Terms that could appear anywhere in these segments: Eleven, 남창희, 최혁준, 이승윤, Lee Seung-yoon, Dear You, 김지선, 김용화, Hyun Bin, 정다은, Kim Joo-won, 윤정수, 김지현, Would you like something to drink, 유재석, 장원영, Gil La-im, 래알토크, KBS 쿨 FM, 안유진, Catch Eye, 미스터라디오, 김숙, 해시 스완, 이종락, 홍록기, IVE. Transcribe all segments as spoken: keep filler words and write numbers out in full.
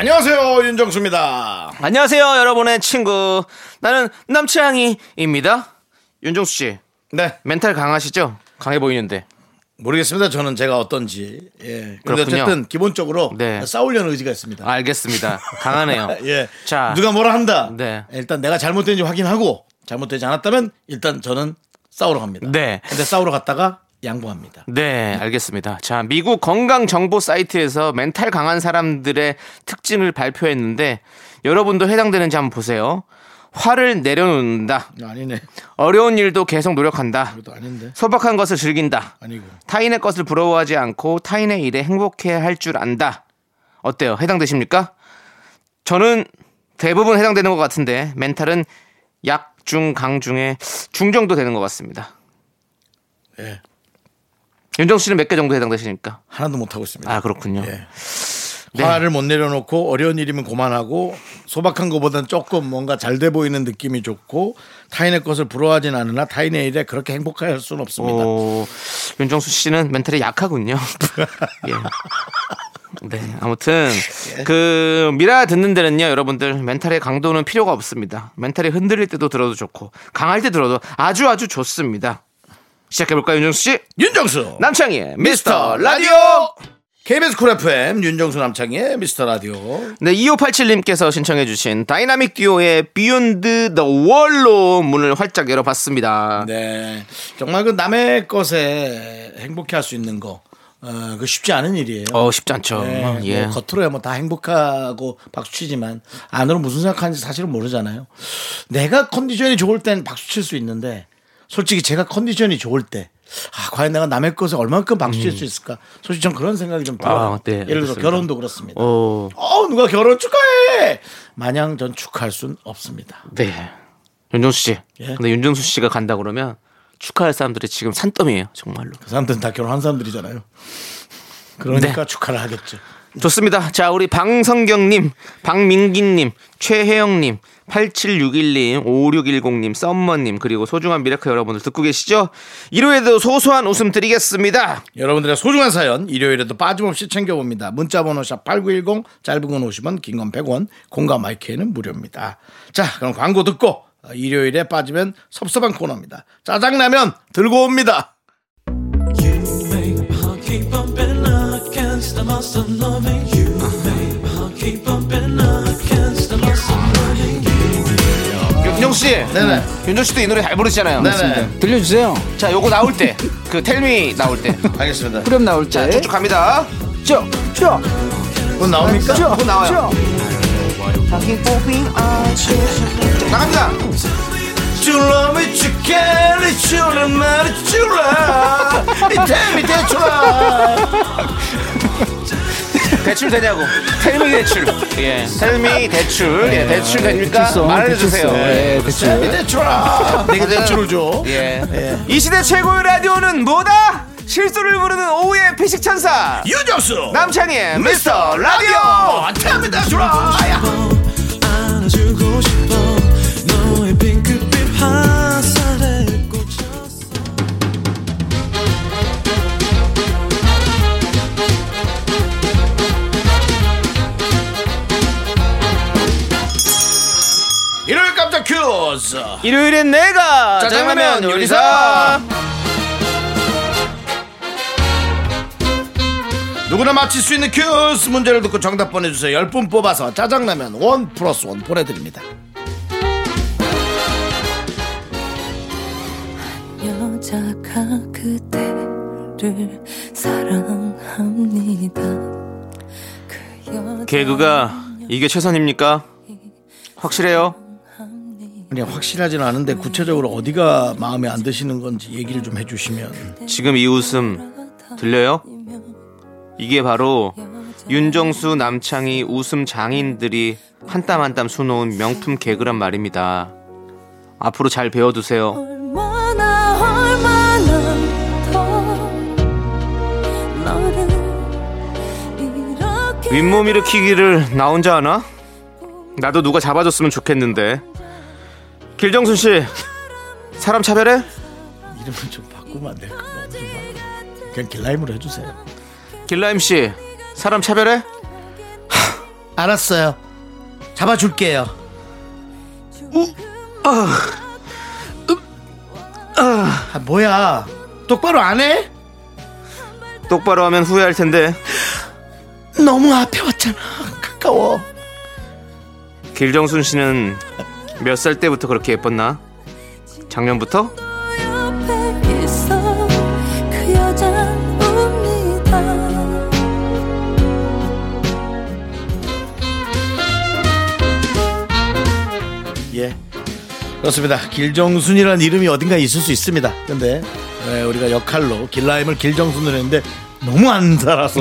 안녕하세요, 윤정수입니다. 안녕하세요, 여러분의 친구. 나는 남창희입니다. 윤정수 씨. 네. 멘탈 강하시죠? 강해 보이는데. 모르겠습니다. 저는 제가 어떤지. 예. 그런데 어쨌든 기본적으려는 네. 싸우려는 의지가 있습니다. 알겠습니다. 강하네요. 예. 자. 누가 뭐라 한다. 네. 일단 내가 잘못된지 확인하고 잘못되지 않았다면 일단 저는 싸우러 갑니다. 네. 근데 싸우러 갔다가 양보합니다. 네, 알겠습니다. 자, 미국 건강정보 사이트에서 멘탈 강한 사람들의 특징을 발표했는데 여러분도 해당되는지 한번 보세요. 화를 내려놓는다. 아니네. 어려운 일도 계속 노력한다. 이것도 아닌데. 소박한 것을 즐긴다. 아니고. 타인의 것을 부러워하지 않고 타인의 일에 행복해할 줄 안다. 어때요? 해당되십니까? 저는 대부분 해당되는 것 같은데 멘탈은 약, 중, 강 중에 중 정도 되는 것 같습니다. 네. 윤정수 씨는 몇 개 정도 해당되십니까? 하나도 못하고 있습니다. 아, 그렇군요. 예. 네. 화를 못 내려놓고 어려운 일이면 그만하고 소박한 것보다는 조금 뭔가 잘 돼 보이는 느낌이 좋고 타인의 것을 부러워하진 않으나 타인의 일에 그렇게 행복할 수는 없습니다. 오, 윤정수 씨는 멘탈이 약하군요. 예. 네, 아무튼 예. 그 미라 듣는 데는요, 여러분들 멘탈의 강도는 필요가 없습니다. 멘탈이 흔들릴 때도 들어도 좋고 강할 때 들어도 아주 아주 좋습니다. 시작해볼까요, 윤정수 씨? 윤정수 남창희의 미스터 라디오. 케이비에스 쿨 에프엠 윤정수 남창희의 미스터 라디오. 네, 이오팔칠님께서 신청해주신 다이나믹 듀오의 Beyond the Wall로 문을 활짝 열어봤습니다. 네, 정말 그 남의 것에 행복해할 수 있는 거 어, 그 쉽지 않은 일이에요. 어, 쉽지 않죠. 네, 예. 뭐 겉으로야 뭐 다 행복하고 박수치지만 안으로 무슨 생각하는지 사실은 모르잖아요. 내가 컨디션이 좋을 땐 박수칠 수 있는데. 솔직히 제가 컨디션이 좋을 때 아, 과연 내가 남의 것에 얼만큼 박수칠 음. 수 있을까? 솔직히 전 그런 생각이 좀 들어요. 아, 네, 예를 들어 결혼도 그렇습니다. 어, 누가 결혼 축하해! 마냥 전 축하할 순 없습니다. 네, 윤정수 씨. 예? 근데 윤정수 씨가 간다 그러면 축하할 사람들이 지금 산더미예요, 정말로. 그 사람들은 다 결혼한 사람들이잖아요. 그러니까 네. 축하를 하겠죠. 좋습니다. 자, 우리 방성경님, 박민기님, 최혜영님, 팔칠육일님, 오육일공님, 썸머님, 그리고 소중한 미라클 여러분들 듣고 계시죠? 일요일에도 소소한 웃음 드리겠습니다. 여러분들의 소중한 사연 일요일에도 빠짐없이 챙겨봅니다. 문자번호 샵 팔구일공, 짧은 건 오십 원, 긴 건 백 원, 공감 마이크에는 무료입니다. 자, 그럼 광고 듣고 일요일에 빠지면 섭섭한 코너입니다. 짜장라면 들고 옵니다. 윤정씨, 네네. 윤정씨도 이 노래 잘 부르시잖아요. 네네. 들려주세요. 자, 요거 나올 때, 그 텔미 나올 때. 알겠습니다. 그럼 나올 때. 자, 쭉쭉 갑니다. 쭉, 쭉. 그건 나옵니까? 쭉, 그건 나와요. 쭉. 나갑니다. 줄라 미치겠네 줄라 말이 줄라 이 텔미 대출아 대출 되냐고 텔미 대출 예 텔미 대출 예 대출 됩니까 말해주세요 예 대출 대출아 내게 대출을 줘 예 이 시대 최고의 라디오는 뭐다 실수를 부르는 오후의 피식 천사 유정수 남창희의 미스터 라디오 텔미 대출아 안아주고 싶어 너의 핑크빛 화살에 꽂혔어. 일요일 깜짝 퀴즈. 일요일엔 내가 짜장라면 요리사. 누구나 맞힐 수 있는 퀴즈 문제를 듣고 정답 보내주세요. 십 분 뽑아서 짜장라면 원 플러스 원 보내드립니다. 여자가 그대를 사랑합니다. 그 개그가 이게 최선입니까? 확실해요? 아니, 확실하진 않은데 구체적으로 어디가 마음에 안 드시는 건지 얘기를 좀 해주시면. 지금 이 웃음 들려요? 이게 바로 윤정수 남창희 웃음 장인들이 한 땀 한 땀 수놓은 명품 개그란 말입니다. 앞으로 잘 배워두세요. 얼마나 얼마나 윗몸 일으키기를 나 혼자 하나? 나도 누가 잡아줬으면 좋겠는데. 길정순 씨, 사람 차별해? 이름을 좀 바꾸면 안 될까? 그냥 길라임으로 해주세요. 길라임 씨, 사람 차별해? 하, 알았어요. 잡아줄게요. 우, 아, 음, 아. 아, 뭐야? 똑바로 안 해? 똑바로 하면 후회할 텐데. 너무 앞에 왔잖아. 가까워. 길정순 씨는 몇 살 때부터 그렇게 예뻤나? 작년부터? 예, 그렇습니다. 길정순이라는 이름이 어딘가에 있을 수 있습니다. 근데 네, 우리가 역할로 길라임을 길정순으로 했는데 너무 안 살아서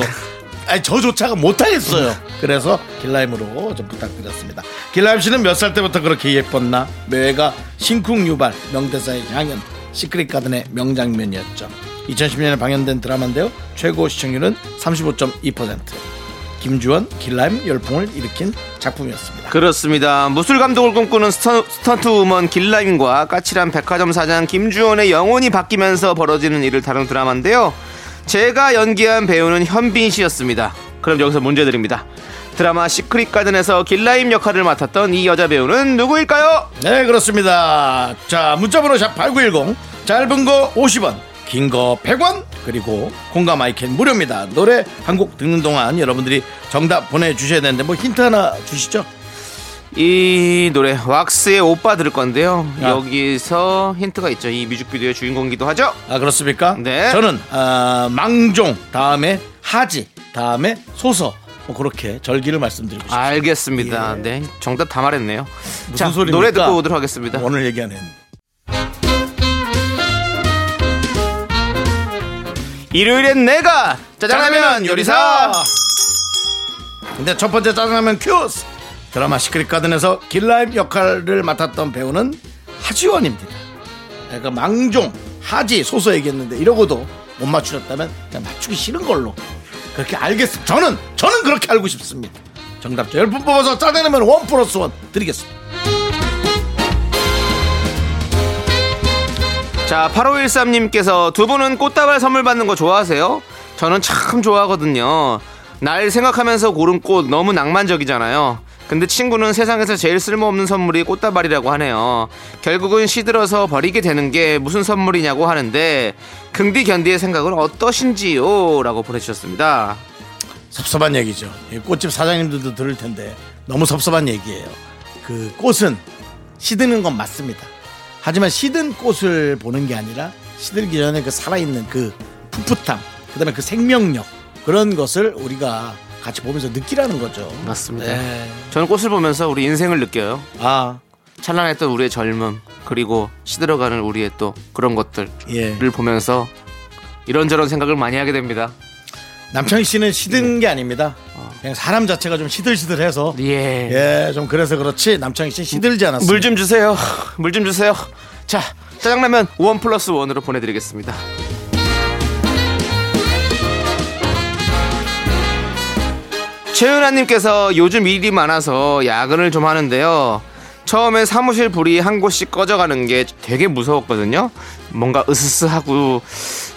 아니, 저조차가 못하겠어요. 그래서 길라임으로 좀 부탁드렸습니다. 길라임 씨는 몇 살 때부터 그렇게 예뻤나? 뇌가 심쿵유발, 명대사의 향연, 시크릿 가든의 명장면이었죠. 이천십 년에 방영된 드라마인데요. 최고 시청률은 삼십오 점 이 퍼센트. 김주원, 길라임 열풍을 일으킨 작품이었습니다. 그렇습니다. 무술 감독을 꿈꾸는 스턴, 스턴트 우먼 길라임과 까칠한 백화점 사장 김주원의 영혼이 바뀌면서 벌어지는 일을 다룬 드라마인데요. 제가 연기한 배우는 현빈 씨였습니다. 그럼 여기서 문제 드립니다. 드라마 시크릿 가든에서 길라임 역할을 맡았던 이 여자 배우는 누구일까요? 네, 그렇습니다. 자, 문자번호 샵 팔구일공, 짧은 거 오십 원, 긴 거 백 원, 그리고 콩과 마이캔 무료입니다. 노래 한 곡 듣는 동안 여러분들이 정답 보내주셔야 되는데 뭐 힌트 하나 주시죠. 이 노래 왁스의 오빠 들을 건데요. 아. 여기서 힌트가 있죠. 이 뮤직비디오의 주인공이기도 하죠. 아, 그렇습니까? 네. 저는 어, 망종 다음에 하지 다음에 소서 뭐 그렇게 절기를 말씀드리고 싶습니다. 알겠습니다. 예. 네, 정답 다 말했네요. 무슨 자, 소리입니까? 노래 듣고 오도록 하겠습니다. 오늘 얘기하는 일요일엔 내가 짜장라면 요리사. 근데 첫 번째 짜장라면 큐스. 드라마 시크릿 가든에서 길라임 역할을 맡았던 배우는 하지원입니다. 그러니까 망종, 하지, 소서 얘기했는데 이러고도 못 맞추셨다면 그냥 맞추기 싫은 걸로 그렇게 알겠습니다. 저는 저는 그렇게 알고 싶습니다. 정답자 십 분 뽑아서 짜장라면 일 플러스 일 드리겠습니다. 자, 팔오일삼님께서 두 분은 꽃다발 선물 받는 거 좋아하세요? 저는 참 좋아하거든요. 날 생각하면서 고른 꽃 너무 낭만적이잖아요. 근데 친구는 세상에서 제일 쓸모없는 선물이 꽃다발이라고 하네요. 결국은 시들어서 버리게 되는 게 무슨 선물이냐고 하는데 긍디 견디의 생각은 어떠신지요? 라고 보내주셨습니다. 섭섭한 얘기죠. 꽃집 사장님들도 들을 텐데 너무 섭섭한 얘기예요. 그 꽃은 시드는 건 맞습니다. 하지만 시든 꽃을 보는 게 아니라 시들기 전에 그 살아있는 그 풋풋함, 그 다음에 그 생명력, 그런 것을 우리가 같이 보면서 느끼라는 거죠. 맞습니다. 네. 저는 꽃을 보면서 우리 인생을 느껴요. 아, 찬란했던 우리의 젊음, 그리고 시들어가는 우리의 또 그런 것들을 예. 보면서 이런저런 생각을 많이 하게 됩니다. 남창희 씨는 시든 네. 게 아닙니다. 어. 그냥 사람 자체가 좀 시들시들해서 예, 예, 좀 그래서 그렇지 남창희 씨는 시들지 않았습니다. 물 좀 주세요. 물 좀 주세요. 자, 짜장라면 일 플러스 일으로 보내드리겠습니다. 최은아님께서 요즘 일이 많아서 야근을 좀 하는데요. 처음에 사무실 불이 한 곳씩 꺼져가는 게 되게 무서웠거든요. 뭔가 으스스하고.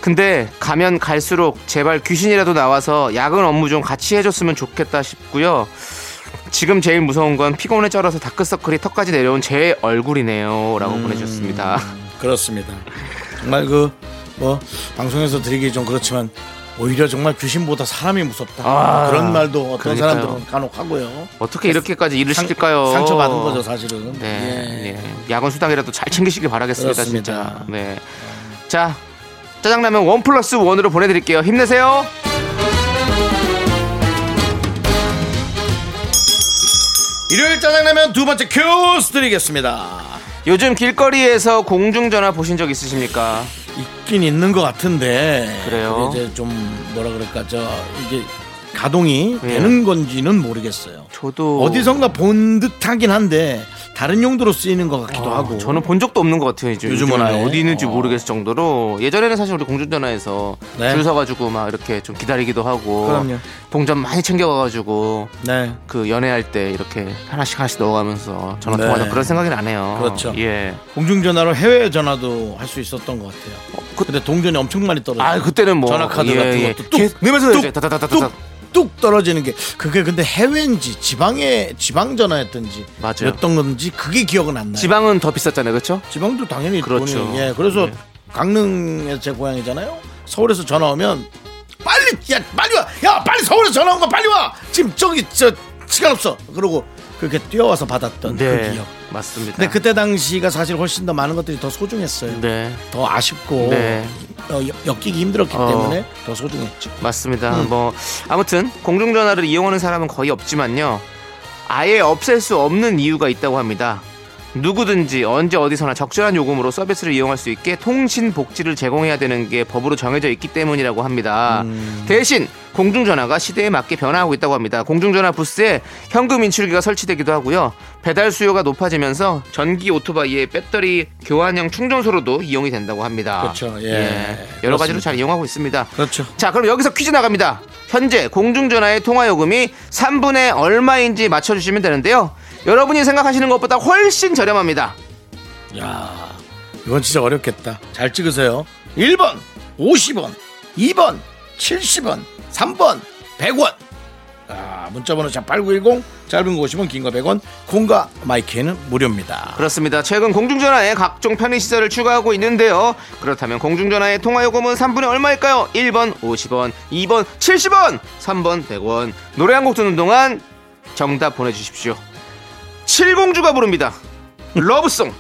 근데 가면 갈수록 제발 귀신이라도 나와서 야근 업무 좀 같이 해줬으면 좋겠다 싶고요. 지금 제일 무서운 건 피곤에 쩔어서 다크서클이 턱까지 내려온 제 얼굴이네요. 라고 음, 보내주셨습니다. 그렇습니다. 정말 그 뭐 방송에서 드리기 좀 그렇지만 오히려 정말 귀신보다 사람이 무섭다. 아, 그런 말도 어떤 그러니까요. 사람들은 간혹 하고요. 어떻게 이렇게까지 일을 상, 시킬까요? 상처받은 거죠 사실은. 네, 예. 예. 야간 수당이라도 잘 챙기시길 바라겠습니다. 그렇습니다. 진짜. 네. 자, 짜장라면 일 플러스 일으로 보내드릴게요. 힘내세요. 일요일 짜장라면 두 번째 큐스 드리겠습니다. 요즘 길거리에서 공중전화 보신 적 있으십니까? 있긴 있는 것 같은데. 그래요? 이제 좀 뭐라 그럴까, 저 이게 가동이 예. 되는 건지는 모르겠어요. 저도 어디선가 본 듯하긴 한데 다른 용도로 쓰이는 것 같기도 아, 하고. 저는 본 적도 없는 것 같아요. 요즘은, 요즘은 아예. 어디 있는지 어. 모르겠을 정도로. 예전에는 사실 우리 공중전화에서 네. 줄 서가지고 막 이렇게 좀 기다리기도 하고. 그럼요. 동전 많이 챙겨가가지고 네. 그 연애할 때 이렇게 하나씩 하나씩 넣어가면서 전화 네. 통화도 그런 생각은 안 해요. 그렇죠. 예. 공중전화로 해외 전화도 할 수 있었던 것 같아요. 어, 그, 근데 동전이 엄청 많이 떨어져요. 아 그때는 뭐 전화 카드 예, 같은 것도 예. 뚝 내면서 뚝 다다다다다. 뚝 떨어지는 게 그게 근데 해외인지 지방에 지방 전화였던지 어떤 건지 그게 기억은 안 나요. 지방은 더 비쌌잖아요, 그렇죠? 지방도 당연히 그렇죠. 돈이, 예, 그래서 네. 강릉에서 제 고향이잖아요. 서울에서 전화 오면 빨리 야 빨리 와, 야 빨리 서울에서 전화 온 거 빨리 와. 지금 저기 저 시간 없어. 그러고 그렇게 뛰어와서 받았던 네, 그 기억. 맞습니다. 근데 그때 당시가 사실 훨씬 더 많은 것들이 더 소중했어요. 네. 더 아쉽고 네. 어, 엮이기 힘들었기 어, 때문에 더 소중했죠. 맞습니다. 음. 뭐 아무튼 공중전화를 이용하는 사람은 거의 없지만요. 아예 없앨 수 없는 이유가 있다고 합니다. 누구든지 언제 어디서나 적절한 요금으로 서비스를 이용할 수 있게 통신 복지를 제공해야 되는 게 법으로 정해져 있기 때문이라고 합니다. 음. 대신 공중전화가 시대에 맞게 변화하고 있다고 합니다. 공중전화 부스에 현금 인출기가 설치되기도 하고요. 배달 수요가 높아지면서 전기 오토바이의 배터리 교환형 충전소로도 이용이 된다고 합니다. 그렇죠. 예. 예. 여러 가지로 잘 이용하고 있습니다. 그렇죠. 자, 그럼 여기서 퀴즈 나갑니다. 현재 공중전화의 통화요금이 삼 분에 얼마인지 맞춰주시면 되는데요. 여러분이 생각하시는 것보다 훨씬 저렴합니다. 야, 이건 진짜 어렵겠다. 잘 찍으세요. 일 번 오십 원, 이 번 칠십 원, 삼 번 백 원. 아, 문자번호 팔구일공, 짧은 거 오십 원, 긴 거 백 원, 콩과 마이크는 무료입니다. 그렇습니다. 최근 공중전화에 각종 편의시설을 추가하고 있는데요. 그렇다면 공중전화의 통화요금은 삼 분에 얼마일까요? 일 번 오십 원, 이 번 칠십 원, 삼 번 백 원. 노래 한 곡 듣는 동안 정답 보내주십시오. 칠공주가 부릅니다. 러브송.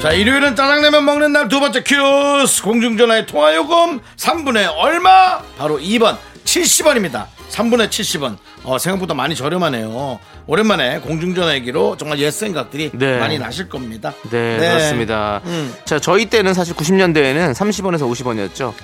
자, 일요일은 짜장라면 먹는 날 두 번째 큐스. 공중전화의 통화요금 삼 분에 얼마? 바로 이 번 칠십 원입니다. 삼 분에 칠십 원. 어, 생각보다 많이 저렴하네요. 오랜만에 공중전화 얘기로 정말 옛 생각들이 네. 많이 나실 겁니다. 네, 네. 그렇습니다. 음. 자, 저희 때는 사실 구십 년대에는 삼십 원에서 오십 원이었죠.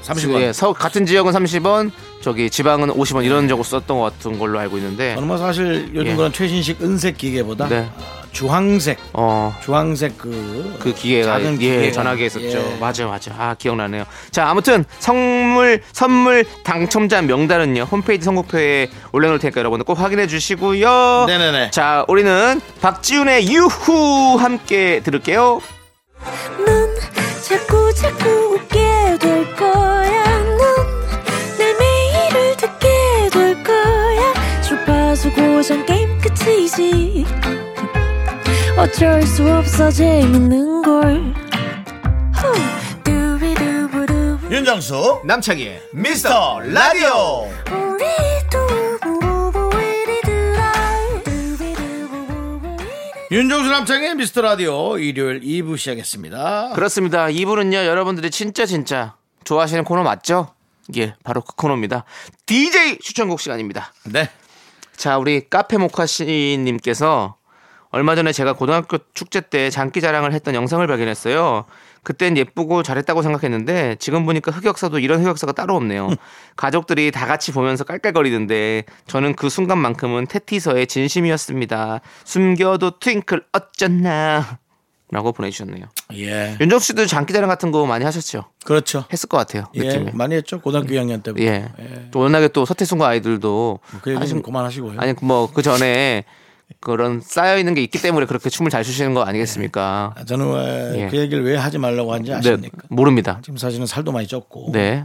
삼십 원. 예, 서울 같은 지역은 삼십 원, 저기 지방은 오십 원 이런 적으로 썼던 것 같은 걸로 알고 있는데. 얼마 사실 요즘 예. 그런 최신식 은색 기계보다 네. 어, 주황색, 어. 주황색 그, 그 기계가 작은 기계 예, 전화기 있었죠. 예. 맞아, 맞아. 아 기억나네요. 자, 아무튼 선물 선물 당첨자 명단은요 홈페이지 선곡표에 올려놓을 테니까 여러분들 꼭 확인해 주시고요. 네네네. 자, 우리는 박지훈의 유후 함께 들을게요. 넌 자꾸 자꾸 웃게 될 거야. 넌 내 매일을 듣게 될 거야. 주파수 고정 게임 끝이지. 어쩔 수 없어 재밌는 걸. 윤정수 남창희 미스터 라디오. 윤정수 남창의 미스터라디오 일요일 이 부 시작했습니다. 그렇습니다. 이 부는요 여러분들이 진짜 진짜 좋아하시는 코너 맞죠? 예, 바로 그 코너입니다. 디제이 추천곡 시간입니다. 네. 자, 우리 카페모카씨님께서 얼마 전에 제가 고등학교 축제 때 장기자랑을 했던 영상을 발견했어요. 그땐 예쁘고 잘했다고 생각했는데 지금 보니까 흑역사도 이런 흑역사가 따로 없네요. 가족들이 다 같이 보면서 깔깔거리는데 저는 그 순간만큼은 테티서의 진심이었습니다. 숨겨도 트윙클 어쩌나 라고 보내주셨네요. 예. 윤정수 씨도 장기자랑 같은 거 많이 하셨죠? 그렇죠. 했을 것 같아요. 느낌에. 예, 많이 했죠. 고등학교 이 학년 때부터. 예. 예. 또 워낙에 또 서태순과 아이들도 그 얘기는 아니, 그만하시고요. 아니 뭐 그 전에 그런 쌓여있는 게 있기 때문에 그렇게 춤을 잘 추시는 거 아니겠습니까? 네. 저는 왜 그 예. 얘기를 왜 하지 말라고 하는지 아십니까? 네, 모릅니다. 지금 사실은 살도 많이 쪘고 네.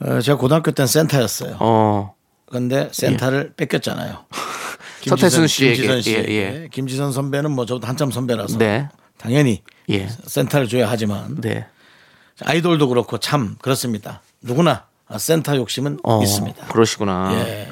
어, 제가 고등학교 때는 센터였어요. 어. 근데 센터를 예. 뺏겼잖아요. 서태순 씨에게. 김지선 씨. 예, 예. 김지선 선배는 뭐 저보다 한참 선배라서 네. 당연히 예. 센터를 줘야 하지만 네. 아이돌도 그렇고 참 그렇습니다. 누구나 센터 욕심은 어, 있습니다. 그러시구나. 예.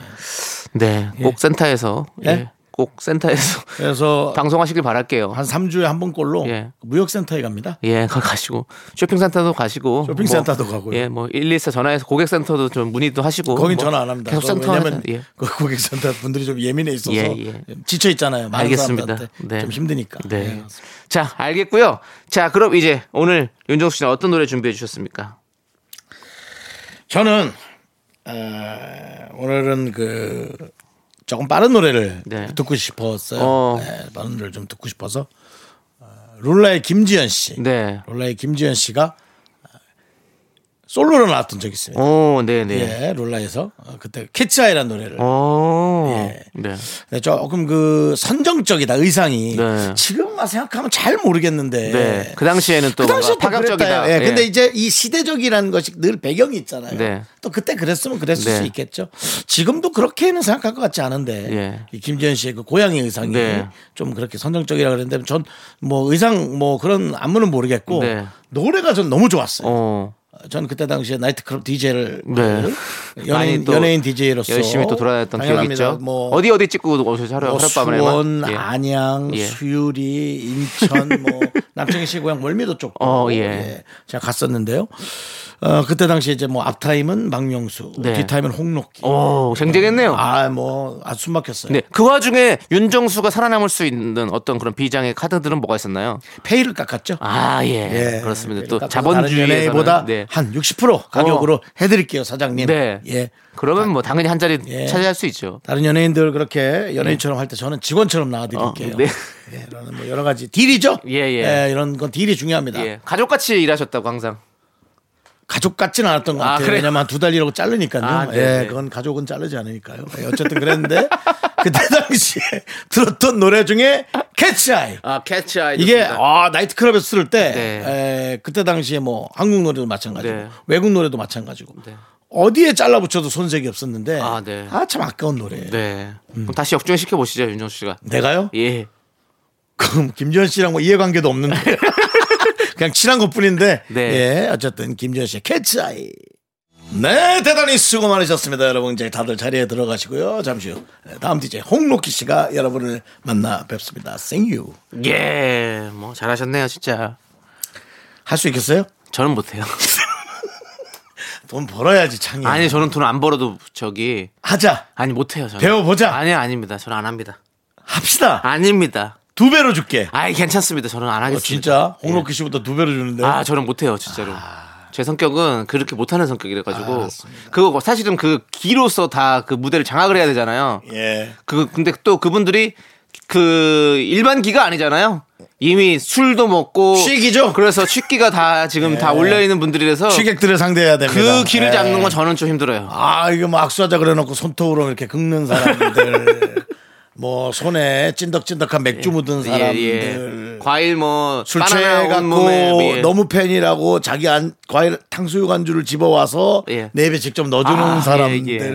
네, 꼭 예. 센터에서 예? 예. 꼭 센터에서 그래서 방송하시길 바랄게요. 한 삼 주에 한 번꼴로 예. 무역센터에 갑니다. 예, 가시고 쇼핑센터도 가시고 쇼핑센터도 뭐, 가고요. 예, 뭐 일일사 전화해서 고객센터도 좀 문의도 하시고. 거긴 뭐 전화 안 합니다. 계속 센터면 예. 고객센터 분들이 좀 예민해 있어서 예, 예. 지쳐 있잖아요. 알겠습니다. 네. 좀 힘드니까. 네. 네. 자, 알겠고요. 자, 그럼 이제 오늘 윤정수 씨는 어떤 노래 준비해 주셨습니까? 저는 어, 오늘은 그 조금 빠른 노래를 네. 듣고 싶었어요. 어. 네, 빠른 노래를 좀 듣고 싶어서 룰라의 김지현 씨, 네. 룰라의 김지현 씨가 솔로로 나왔던 적이 있습니다. 오, 네네. 예, 룰라에서 그때 캐치아이라는 노래를. 오, 예. 네. 네. 조금 그 선정적이다 의상이. 네. 지금 막 생각하면 잘 모르겠는데. 네. 그 당시에는 또 그 당시에 파격적이다. 예. 예. 근데 이제 이 시대적이라는 것이 늘 배경이 있잖아요. 네. 또 그때 그랬으면 그랬을 네. 수 있겠죠. 지금도 그렇게는 생각할 것 같지 않은데. 예. 이 김지현 씨의 그 고양이 의상이 네. 좀 그렇게 선정적이라 그랬는데 전 뭐 의상 뭐 그런 안무는 모르겠고 네. 노래가 전 너무 좋았어요. 어. 전 그때 당시에 나이트클럽 디제이를 네. 연예인, 연예인 디제이로서 열심히 또 돌아다녔던 기억이 있죠. 뭐 어디 어디 찍고 오셔서 하루 뭐 하룻밤을 수원, 예. 안양, 예. 수유리, 인천, 뭐 남창희 씨 고향 월미도 쪽 어, 예. 예. 제가 갔었는데요. 어, 그때 당시에 이제 뭐 앞타임은 망명수, 네. 뒤타임은 홍록기. 오, 쟁쟁했네요. 아, 뭐 아주 숨 막혔어요. 네. 그 와중에 윤정수가 살아남을 수 있는 어떤 그런 비장의 카드들은 뭐가 있었나요? 페이를 깎았죠. 아, 예. 예. 그렇습니다. 또 자본주의보다 네. 한 육십 퍼센트 가격으로 어. 해드릴게요, 사장님. 네. 예. 그러면 뭐 당연히 한 자리 예. 차지할 수 있죠. 다른 연예인들 그렇게 연예인처럼 네. 할 때 저는 직원처럼 나와드릴게요. 어, 네. 예, 이런 뭐 여러 가지 딜이죠. 예, 예. 예, 이런 건 딜이 중요합니다. 예. 가족같이 일하셨다고 항상. 가족 같지는 않았던 것 같아요. 아, 그래? 왜냐면 두 달이라고 자르니까요. 아, 네. 예, 그건 가족은 자르지 않으니까요. 예, 어쨌든 그랬는데 그때 당시에 들었던 노래 중에 Catch Eye. 아, Catch Eye. 이게 아, 나이트클럽에서 쓸 때 네. 예, 그때 당시에 뭐 한국 노래도 마찬가지고 네. 외국 노래도 마찬가지고 네. 어디에 잘라붙여도 손색이 없었는데 아, 네. 아, 참 아까운 노래예요. 네. 음. 그럼 다시 역주행시켜 보시죠, 윤정수 씨가. 내가요? 예. 그럼 김지현 씨랑 뭐 이해관계도 없는데. 그냥 친한 것 뿐인데, 네. 예, 어쨌든 김지현 씨의 캐치아이. 네, 대단히 수고 많으셨습니다. 여러분, 이제 다들 자리에 들어가시고요. 잠시 후, 다음 디제이 홍록기 씨가 여러분을 만나 뵙습니다. Thank you. 예, 뭐, 잘하셨네요, 진짜. 할 수 있겠어요? 저는 못해요. 돈 벌어야지, 창이. 아니, 저는 돈 안 벌어도 저기. 하자. 아니, 못해요, 저는. 배워보자. 아니, 아닙니다. 저는 안 합니다. 합시다. 아닙니다. 두 배로 줄게. 아이, 괜찮습니다. 저는 안 하겠습니다. 어, 진짜? 홍록기 씨보다 예. 두 배로 주는데. 아, 저는 못해요, 진짜로. 아... 제 성격은 그렇게 못하는 성격이라가지고. 아, 그거 사실은 그 기로서 다 그 무대를 장악을 해야 되잖아요. 예. 그 근데 또 그분들이 그 일반 기가 아니잖아요. 이미 술도 먹고 취기죠. 그래서 취기가 다 지금 예. 다 올려 있는 분들이라서 취객들을 상대해야 됩니다. 그 기를 잡는 건 저는 좀 힘들어요. 아, 이거 뭐 악수하자 그래놓고 손톱으로 이렇게 긁는 사람들. 뭐 손에 찐덕찐덕한 맥주 예. 묻은 사람들, 예, 예. 과일 뭐 술 취해갖고 예. 너무 팬이라고 자기 안 과일 탕수육 안주를 집어와서 예. 내 입에 직접 넣어주는 아, 사람들, 예, 예.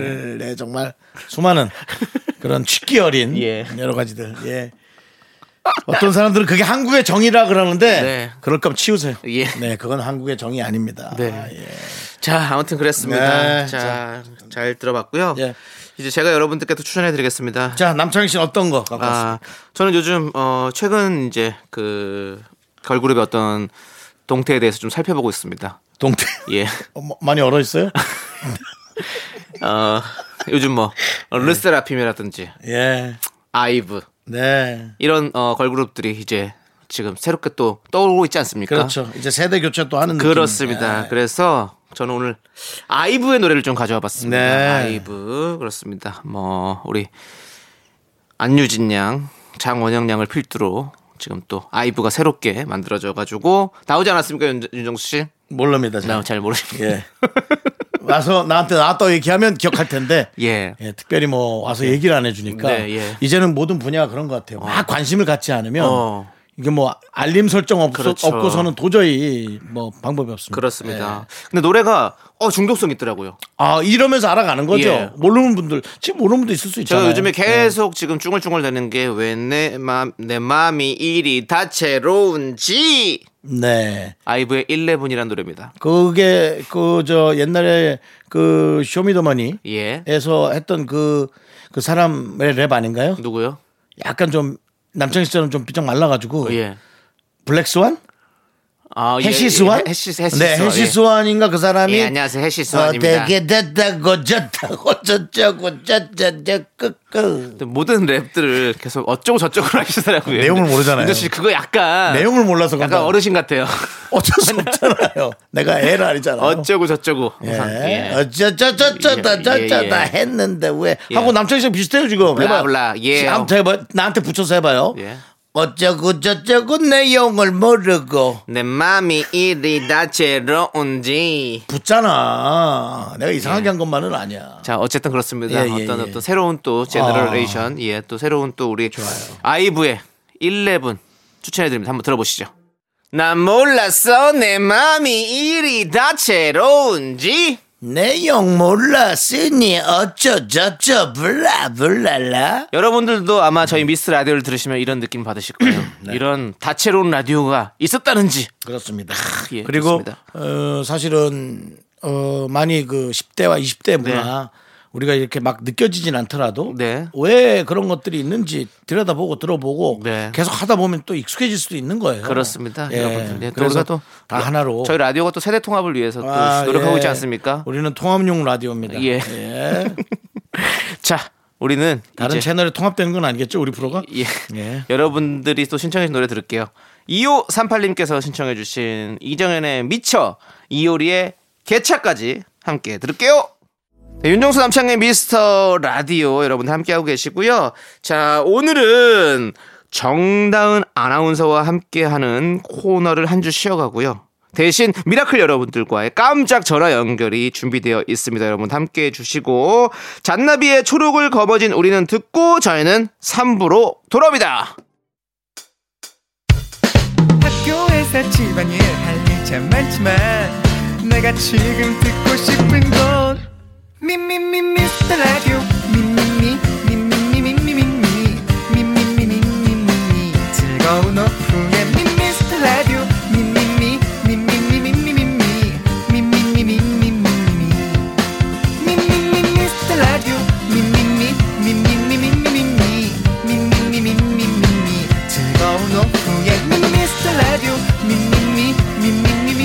네, 정말 수많은 그런 취기 어린 예. 여러 가지들. 예. 어떤 사람들은 그게 한국의 정의라 그러는데 네. 그럴 거면 치우세요. 예. 네, 그건 한국의 정의 아닙니다. 네. 아, 예. 자, 아무튼 그랬습니다. 네. 자, 자, 잘 들어봤고요. 예. 이제 제가 여러분들께 또 추천해드리겠습니다. 자, 남창희 씨는 어떤 거 갖고 왔습니까? 아, 저는 요즘 어, 최근 이제 그 걸그룹의 어떤 동태에 대해서 좀 살펴보고 있습니다. 동태? 예. 어, 많이 얼어 있어요? 어, 요즘 뭐 네. 르세라핌이라든지, 예, 아이브, 네, 이런 어, 걸그룹들이 이제 지금 새롭게 또 떠오르고 있지 않습니까? 그렇죠. 이제 세대 교체 또 하는. 그렇습니다. 네. 그래서. 저는 오늘 아이브의 노래를 좀 가져와 봤습니다. 네. 아이브 그렇습니다. 뭐 우리 안유진 양, 장원영 양을 필두로 지금 또 아이브가 새롭게 만들어져가지고 나오지 않았습니까, 윤, 윤정수 씨? 모릅니다. 나 잘 모르십니다. 예. 와서 나한테 나왔다고 얘기하면 기억할 텐데 예. 예, 특별히 뭐 와서 얘기를 안 해주니까 네, 예. 이제는 모든 분야가 그런 것 같아요. 막 관심을 갖지 않으면 어. 이게 뭐 알림 설정 없, 그렇죠. 없고서는 도저히 뭐 방법이 없습니다. 그렇습니다. 예. 근데 노래가 어 중독성 있더라고요. 아, 이러면서 알아가는 거죠. 예. 모르는 분들 지금 모르는 분도 있을 수 있잖아요. 제가 요즘에 계속 예. 지금 쭝얼쭝얼대는 게 왜 내 맘 내 마음이 이리 다채로운지. 네. 아이브의 일레븐이라는 노래입니다. 그게 그 저 옛날에 그 쇼미더머니에서 예. 했던 그 그 사람의 랩 아닌가요? 누구요? 약간 좀 남창희 씨처럼 좀 비쩍 말라가지고 예. 블랙스완? 아, 해시 스완? 예, 해시, 해시 네, 스완. 해시 스완인가 그 사람이? 예, 안녕하세요. 해시 스완입니다. 어, 되게 됐다고 졌다고 졌다고 졌다고 모든 랩들을 계속 어쩌고 저쩌고를 하시더라고요. 내용을 모르잖아요. 근데 그거 약간 내용을 몰라서 약간 간다. 어르신 같아요. 어쩔 수 없잖아요. 내가 애를 아니잖아. 어쩌고 저쩌고. 예. 예. 어쩌저쩌저쩌다 저쩌다 예, 예. 했는데 왜? 예. 하고 남창희 씨랑 비슷해요 지금. 몰라. 예. 아무튼 해봐. 나한테 붙여서 해봐요. 예. 어쩌고 저쩌고 내용을 모르고 내 맘이 이리 다채로운지 붙잖아. 내가 이상하게 예. 한 것만은 아니야. 자 어쨌든 그렇습니다. 예, 예, 어떤 예. 어떤 새로운 또 제너레이션 아. 예, 또 새로운 또 우리 좋아요. 아이브의 일레븐 추천해드립니다. 한번 들어보시죠. 난 몰랐어 내 맘이 이리 다채로운지 내용 몰랐으니 어쩌저쩌 블라블라라. 여러분들도 아마 저희 미스 라디오를 들으시면 이런 느낌 받으실 거예요. 네. 이런 다채로운 라디오가 있었다는지. 그렇습니다. 아, 예, 그리고 어, 사실은 어, 많이 그 십 대와 이십 대 문화 네. 우리가 이렇게 막 느껴지진 않더라도 네. 왜 그런 것들이 있는지 들여다보고 들어보고 네. 계속 하다 보면 또 익숙해질 수도 있는 거예요. 그렇습니다. 예. 여러분들. 네. 그래서 또 다 하나로 저희 라디오가 또 세대 통합을 위해서 아, 또 노력하고 예. 있지 않습니까? 우리는 통합용 라디오입니다. 예. 예. 자, 우리는 다른 채널에 통합되는 건 아니겠죠? 우리 프로가? 예. 예. 여러분들이 또 신청해 주신 노래 들을게요. 이오삼팔님께서 신청해 주신 이정현의 미쳐, 이효리의 개차까지 함께 들을게요. 네, 윤정수 남창의 미스터 라디오 여러분 함께하고 계시고요. 자, 오늘은 정다은 아나운서와 함께하는 코너를 한 주 쉬어가고요. 대신 미라클 여러분들과의 깜짝 전화 연결이 준비되어 있습니다. 여러분 함께해 주시고 잔나비의 초록을 거머쥔 우리는 듣고 저희는 삼 부로 돌아옵니다. 학교에서 집안일 할 일 참 많지만 내가 지금 듣고 싶은 건 미미미 미스터 라디오 미미미 미미미 미미미 미미미 미미미 즐거운 오후에 미스터 라디오 미미미 미미미 미미미 미미미 미미미 미미미 미스터 라디오 미미미 미미미 미미미 미미미 미미미 즐거운 오후에 미스터 라디오 미미미 미미미 미미미 미미미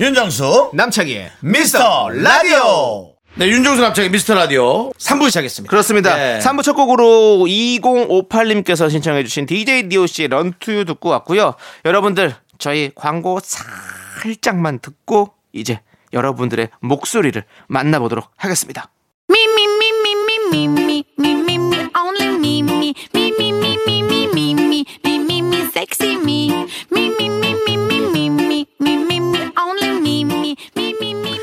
윤정수 남창희의 미스터 라디오. 네, 윤정수 남창희 미스터 라디오 삼 부 시작했습니다. 그렇습니다. 네. 삼 부 첫 곡으로 이공오팔님께서 신청해 주신 디제이 디오씨의 런 투 유 듣고 왔고요. 여러분들 저희 광고 살짝만 듣고 이제 여러분들의 목소리를 만나보도록 하겠습니다. 미미미미미미미 미미미 only 미미 미미미미미미미 미미미 섹시 미 미미미미미미미 미미미 only 미미 미미미.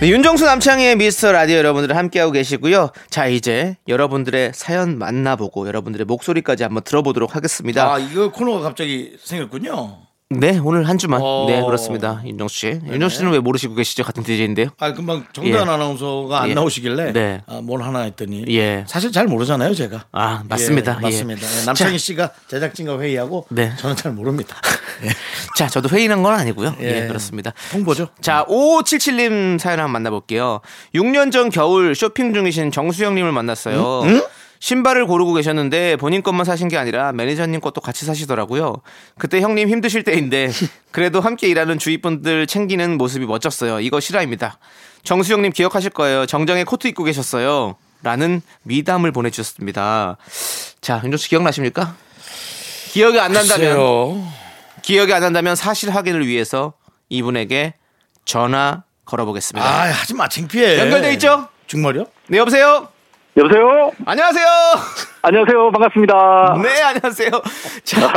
네, 윤정수 남창희의 미스터 라디오 여러분들 함께하고 계시고요. 자, 이제 여러분들의 사연 만나보고 여러분들의 목소리까지 한번 들어보도록 하겠습니다. 아, 이거 코너가 갑자기 생겼군요. 네, 오늘 한 주만. 어... 네, 그렇습니다. 윤정수 씨. 네네. 윤정수 씨는 왜 모르시고 계시죠? 같은 디제이인데요. 아, 금방 정다은 예. 아나운서가 안 예. 나오시길래 네. 아, 뭘 하나 했더니 예. 사실 잘 모르잖아요, 제가. 아, 맞습니다. 예, 맞습니다. 예. 예. 남창희 씨가 제작진과 회의하고 네. 저는 잘 모릅니다. 예. 자, 저도 회의한 건 아니고요. 예. 예, 그렇습니다. 홍보죠. 자, 오오칠칠님 사연 한번 만나볼게요. 육 년 전 겨울 쇼핑 중이신 정수영님을 만났어요. 응? 응? 신발을 고르고 계셨는데 본인 것만 사신 게 아니라 매니저님 것도 같이 사시더라고요. 그때 형님 힘드실 때인데 그래도 함께 일하는 주위 분들 챙기는 모습이 멋졌어요. 이거 실화입니다. 정수영님 기억하실 거예요. 정장에 코트 입고 계셨어요. 라는 미담을 보내주셨습니다. 자, 윤정씨 기억나십니까? 기억이 안 난다면 글쎄요. 기억이 안 난다면 사실 확인을 위해서 이분에게 전화 걸어보겠습니다. 아, 하지마. 창피해. 연결돼 있죠? 정말요? 네, 여보세요? 여보세요? 안녕하세요. 안녕하세요. 반갑습니다. 네, 안녕하세요. 자,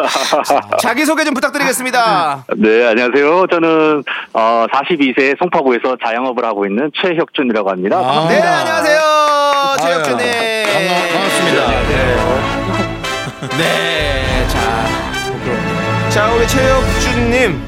자기소개 좀 부탁드리겠습니다. 네, 안녕하세요. 저는 어, 사십이 세 송파구에서 자영업을 하고 있는 최혁준이라고 합니다. 아, 네, 안녕하세요. 최혁준님. 반갑습니다. 네, 안녕하세요. 네, 자, 부끄럽네요. 자, 우리 최혁준님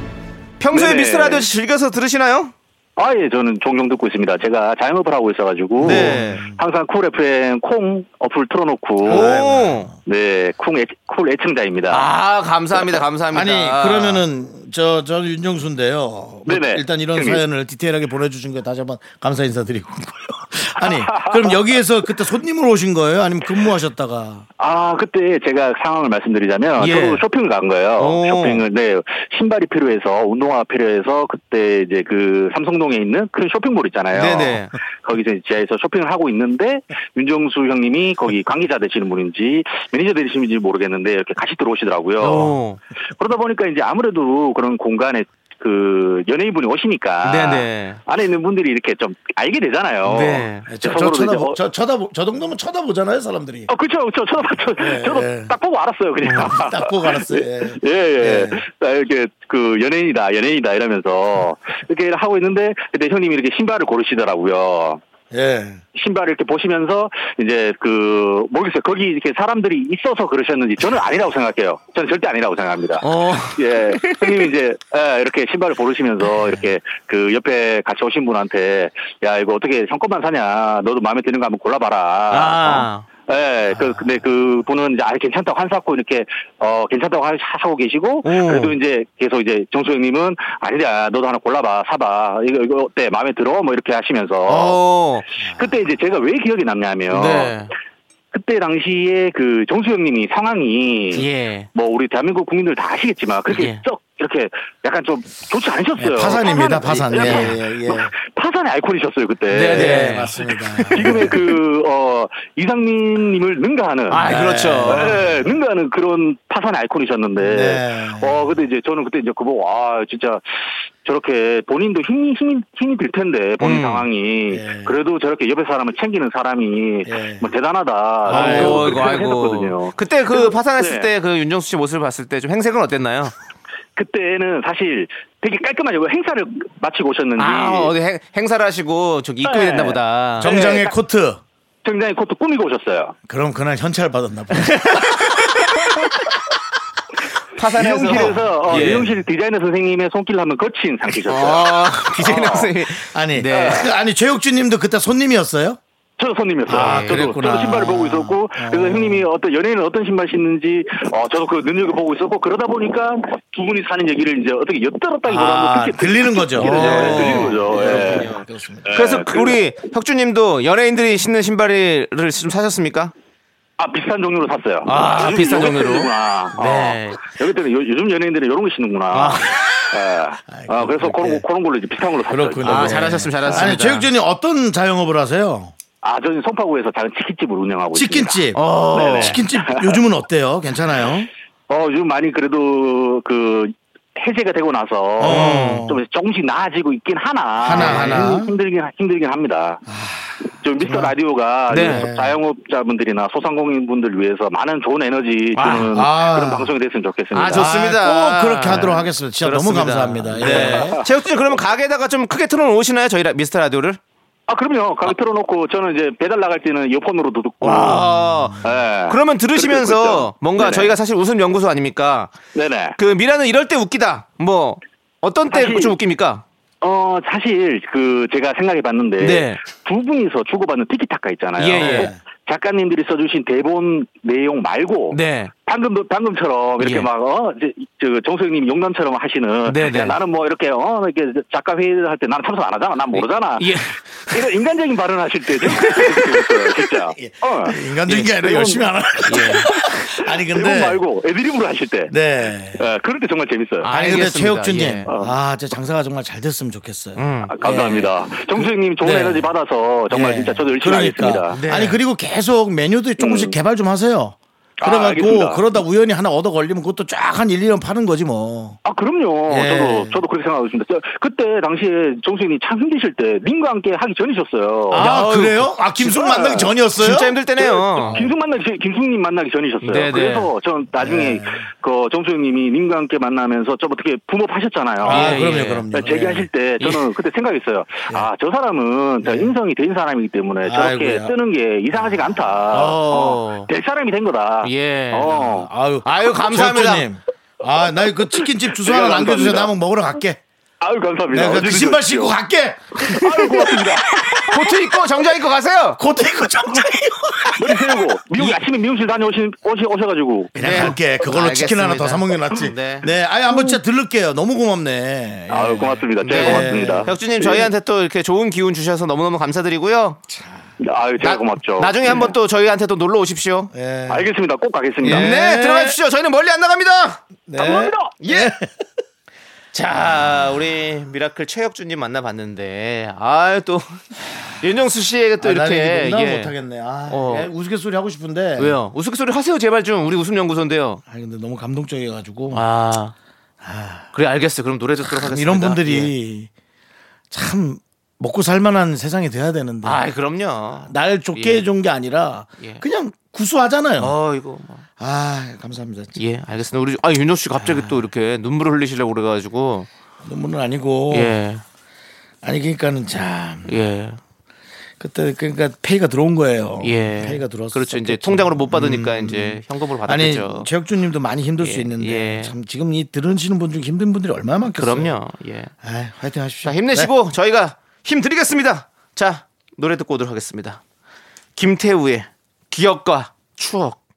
평소에 미스터라디오 즐겨서 들으시나요? 아, 예, 저는 종종 듣고 있습니다. 제가 자영업을 하고 있어가지고. 네. 항상 쿨 에프엠 콩 어플 틀어놓고. 오. 네, 콩, 쿨 애청자입니다. 아, 감사합니다. 감사합니다. 아니, 그러면은, 저, 저 윤정수인데요. 네네. 일단 이런 형님. 사연을 디테일하게 보내주신 거에 다시 한번 감사 인사드리고. 아니, 그럼 여기에서 그때 손님으로 오신 거예요? 아니면 근무하셨다가? 아, 그때 제가 상황을 말씀드리자면. 예. 저도 쇼핑을 간 거예요. 오. 쇼핑을, 네. 신발이 필요해서, 운동화가 필요해서, 그때 이제 그 삼성동 에 있는 큰 쇼핑몰 있잖아요. 네네. 거기서 지하에서 쇼핑을 하고 있는데 윤정수 형님이 거기 관계자 되시는 분인지 매니저 되시는지 모르겠는데 이렇게 같이 들어오시더라고요. 오. 그러다 보니까 이제 아무래도 그런 공간에 그 연예인분이 오시니까 네네. 안에 있는 분들이 이렇게 좀 알게 되잖아요. 네. 저, 저, 쳐다보, 어, 저, 쳐다보, 저 정도면 쳐다보잖아요, 사람들이. 어, 그렇죠, 그렇죠. 쳐다봤죠. 네, 저도 네. 딱 보고 알았어요, 그냥. 딱 보고 알았어요. 예, 예. 예. 네. 이렇게 그 연예인이다, 연예인이다 이러면서 이렇게 하고 있는데 그때 형님이 이렇게 신발을 고르시더라고요. 예. 신발을 이렇게 보시면서 이제 그 모르겠어요. 거기 이렇게 사람들이 있어서 그러셨는지 저는 아니라고 생각해요. 저는 절대 아니라고 생각합니다. 어. 예. 형님이 이제 예, 이렇게 신발을 고르시면서 이렇게 그 옆에 같이 오신 분한테 야 이거 어떻게 형 것만 사냐. 너도 마음에 드는 거 한번 골라봐라. 아. 어? 예, 그, 근데 그 분은 이제, 아, 괜찮다고 한사코 이렇게, 어, 괜찮다고 하, 하고 계시고, 오. 그래도 이제 계속 이제 정수 형님은, 아니야, 너도 하나 골라봐, 사봐. 이거, 이거 어때? 마음에 들어? 뭐 이렇게 하시면서. 오. 그때 이제 제가 왜 기억이 남냐면, 네. 그때 당시에 그 정수 형님이 상황이, 예. 뭐 우리 대한민국 국민들 다 아시겠지만, 그렇게 예. 썩 이렇게 약간 좀 좋지 않으셨어요. 네, 파산입니다. 파산. 파산. 예, 예, 예. 파산의 아이콘이셨어요 그때. 네네 네, 맞습니다. 지금의 그 어, 이상민님을 능가하는. 아 그렇죠. 네, 능가하는 그런 파산의 아이콘이셨는데. 네. 어 근데 이제 저는 그때 이제 그거 와 진짜 저렇게 본인도 힘이 힘이 힘이 들 텐데 본인 음. 상황이 예. 그래도 저렇게 옆에 사람을 챙기는 사람이 예. 뭐 대단하다. 아이고 아이고. 아이고. 그때 그 파산했을 네. 때 그 윤정수 씨 모습을 봤을 때 좀 행색은 어땠나요? 그때는 사실 되게 깔끔하게 행사를 마치고 오셨는지. 아, 어디 행, 행사를 하시고 저기 입고 네. 된다보다. 정장의 네. 코트. 정장의 코트 꾸미고 오셨어요. 그럼 그날 현찰 받았나 보다. 파산해서. 미용실에서 어, 예. 미용실 디자이너 선생님의 손길을 하면 거친 상태셨어요. 아, 디자이너 어. 선생님. 아니, 네. 아니 최혁준님도 그때 손님이었어요? 저 손님이었어요. 아, 저도, 저도 신발을 보고 있었고, 아, 그래서 형님이 어떤 연예인은 어떤 신발 신는지, 어, 저도 그 눈여겨 보고 있었고, 그러다 보니까 두 분이 사는 얘기를 이제 어떻게 엿들었다기보다는 아, 그렇게 들리는 거죠. 네, 들리는 거죠. 네. 네. 그래서 네. 우리 혁주님도 연예인들이 신는 신발을 좀 사셨습니까? 아, 비슷한 종류로 샀어요. 아, 아 비슷한 종류로. 네. 어, 여기 때문에 요즘 연예인들은 이런 거 신는구나. 아. 아, 아, 그래서 그런, 그런 걸로 이제 비슷한 걸로 샀어요. 그렇군요. 아, 네. 잘하셨으면 잘하셨습니다. 아니, 최혁준이 어떤 자영업을 하세요? 아, 저는 송파구에서 작은 치킨집을 운영하고 치킨집. 있습니다. 어, 치킨집 요즘은 어때요? 괜찮아요? 어, 요즘 많이 그래도 그 해제가 되고 나서 어. 좀 조금씩 나아지고 있긴 하나. 하나, 하나. 힘들긴, 힘들긴 합니다. 아, 좀 미스터 라디오가 네. 자영업자분들이나 소상공인분들 위해서 많은 좋은 에너지 주는 아, 아. 그런 방송이 됐으면 좋겠습니다. 아, 좋습니다. 아, 꼭 그렇게 하도록 하겠습니다. 진짜 그렇습니다. 너무 감사합니다. 네. 제혁진 그러면 가게에다가 좀 크게 틀어놓으시나요? 저희 미스터 라디오를? 아, 그럼요. 가게 틀어놓고 저는 이제 배달 나갈 때는 이어폰으로도 듣고. 아, 네. 그러면 들으시면서 뭔가 네네. 저희가 사실 웃음 연구소 아닙니까? 네네. 그 미라는 이럴 때 웃기다. 뭐 어떤 때 좀 웃깁니까? 어, 사실 그 제가 생각해봤는데 네. 두 분이서 주고받는 티키타카 있잖아요. 예, 예. 작가님들이 써주신 대본 내용 말고 네. 방금 방금처럼 이렇게 예. 막 어, 저 정수영님 용담처럼 하시는 네, 네. 야, 나는 뭐 이렇게 어 이렇게 작가 회의를 할 때 나는 참석 안 하잖아, 난 모르잖아. 예. 이런 인간적인 발언하실 때 진짜 예. 어. 인간적인 게 아니라 예. 열심히 안 하는. 예. 아니 근데 대본 말고 애드립으로 하실 때. 네. 예. 그럴 때 정말 재밌어요. 아니 근데 최혁준님, 예. 아, 제 장사가 정말 잘 됐으면 좋겠어요. 음. 아, 감사합니다. 예. 정수영님 좋은 네. 에너지 받아서 정말 네. 진짜 저도 열심히 그러니까. 하겠습니다. 네. 아니 그리고 계속 메뉴도 조금씩 음. 개발 좀 하세요. 그래갖고 아, 그러다 우연히 하나 얻어 걸리면 그것도 쫙 한 일, 이 년 파는 거지 뭐. 아 그럼요. 예. 저도 저도 그렇게 생각하고 있습니다. 저, 그때 당시에 정수님이 참 힘드실 때 님과 함께 하기 전이셨어요. 아, 아 그래요? 아 김숙 진짜, 만나기 전이었어요? 진짜 힘들 때네요. 김숙 만나기 김숙님 만나기 전이셨어요. 네네. 그래서 전 나중에 네. 그 정수님이 님과 함께 만나면서 저 어떻게 붐업하셨잖아요. 아 예. 그럼요, 그럼요. 제기하실 때 저는 예. 그때 생각했어요. 예. 아 저 사람은 예. 인성이 된 사람이기 때문에 저렇게 아이고야. 뜨는 게 이상하지가 않다. 어. 어, 될 사람이 된 거다. 예. 어. 아유, 아유 감사합니다. 아, 나 그 치킨집 주소 하나 남겨주세요. 나 한번 먹으러 갈게. 아유 감사합니다. 내가 신발 신고 갈게. 아유 고맙습니다. 코트 입고 정장 입고 가세요. 코트 입고 정장 입고. 머리 세우고 미용 아침에 미용실 다녀오신 오시 오셔가지고. 그냥 네. 갈게. 그걸로 알겠습니다. 치킨 하나 더 사 먹는 게 낫지. 네. 네. 아유 한번 진짜 들를게요. 너무 고맙네. 아유 고맙습니다. 제가 네. 고맙습니다. 혁주님 저희한테 또 이렇게 좋은 기운 주셔서 너무너무 감사드리고요. 아유 제가 나, 고맙죠. 나중에 네. 한번 또 저희한테 또 놀러 오십시오. 네. 알겠습니다. 꼭 가겠습니다. 네. 네. 들어가 주십시오. 저희는 멀리 안 나갑니다. 네. 감사합니다. 예. 자, 우리 미라클 최혁준님 만나봤는데, 아, 또, 윤정수 씨에게 또 아, 이렇게. 나 예. 못하겠네. 아, 어. 우스갯소리 하고 싶은데. 왜요? 우스갯소리 하세요, 제발 좀. 우리 웃음연구소인데요. 아니, 근데 너무 감동적이어가지고. 아. 아. 그래, 알겠어요. 그럼 노래 듣도록 하겠습니다. 이런 분들이 예. 참 먹고 살만한 세상이 돼야 되는데. 아, 그럼요. 날 좋게 예. 해준 게 아니라, 예. 그냥 구수하잖아요. 어, 이거. 뭐. 아, 감사합니다. 진짜. 예, 알겠습니다. 우리 아, 윤정 씨 갑자기 아. 또 이렇게 눈물을 흘리시려고 그래 가지고. 눈물은 아니고. 예. 아니 그러니까는 참. 예. 그때 그러니까 페이가 들어온 거예요. 예. 페이가 들어왔어. 그렇죠. 이제 통장으로 못 받으니까 음. 이제 현금으로 받았겠죠. 아니, 최혁준 님도 많이 힘들 예. 수 있는데 예. 참 지금 이 들으시는 분 중에 힘든 분들이 얼마나 많겠어요. 그럼요. 예. 아, 화이팅 하십시오. 자, 힘내시고 네. 저희가 힘 드리겠습니다. 자, 노래 듣고 오도록 하겠습니다. 김태우의 기억과 추억.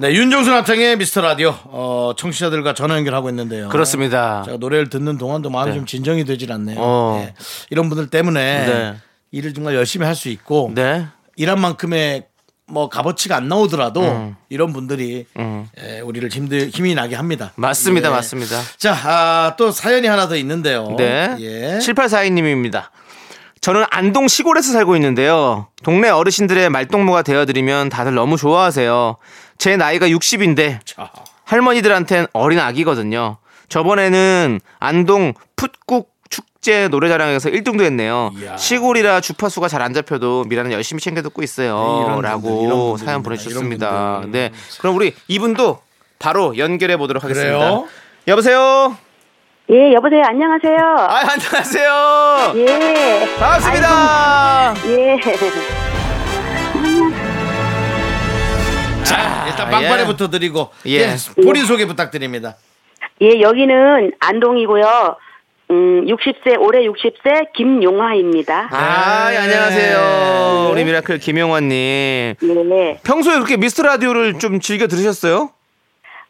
네, 윤정수 남창의 미스터라디오 어, 청취자들과 전화 연결하고 있는데요. 그렇습니다. 제가 노래를 듣는 동안도 마음이 네. 좀 진정이 되질 않네요. 어. 네. 이런 분들 때문에 네. 일을 정말 열심히 할 수 있고 네. 일한 만큼의 뭐 값어치가 안 나오더라도 음. 이런 분들이 음. 예, 우리를 힘들, 힘이 나게 합니다. 맞습니다. 예. 맞습니다. 자, 아, 또 사연이 하나 더 있는데요. 네. 예. 칠팔사이 님입니다. 저는 안동 시골에서 살고 있는데요. 동네 어르신들의 말동무가 되어드리면 다들 너무 좋아하세요. 제 나이가 육십인데 할머니들한텐 어린 아기거든요. 저번에는 안동 풋국 축제 노래자랑에서 일 등도 했네요. 이야. 시골이라 주파수가 잘 안 잡혀도 미라는 열심히 챙겨 듣고 있어요. 이런 라고 분들, 이런 사연 보내주셨습니다. 네, 그럼 우리 이분도 바로 연결해 보도록 하겠습니다. 그래요? 여보세요? 예, 여보세요. 안녕하세요. 아, 안녕하세요. 예. 반갑습니다. 아이고, 예. 자, 일단 빵빠레부터 예. 드리고 예. 예. 본인 소개 부탁드립니다. 예, 여기는 안동이고요. 음, 육십 세 올해 육십 세 김용화입니다. 아, 예. 안녕하세요. 예. 우리 미라클 김용화 님. 예. 평소에 그렇게 미스터 라디오를 좀 즐겨 들으셨어요?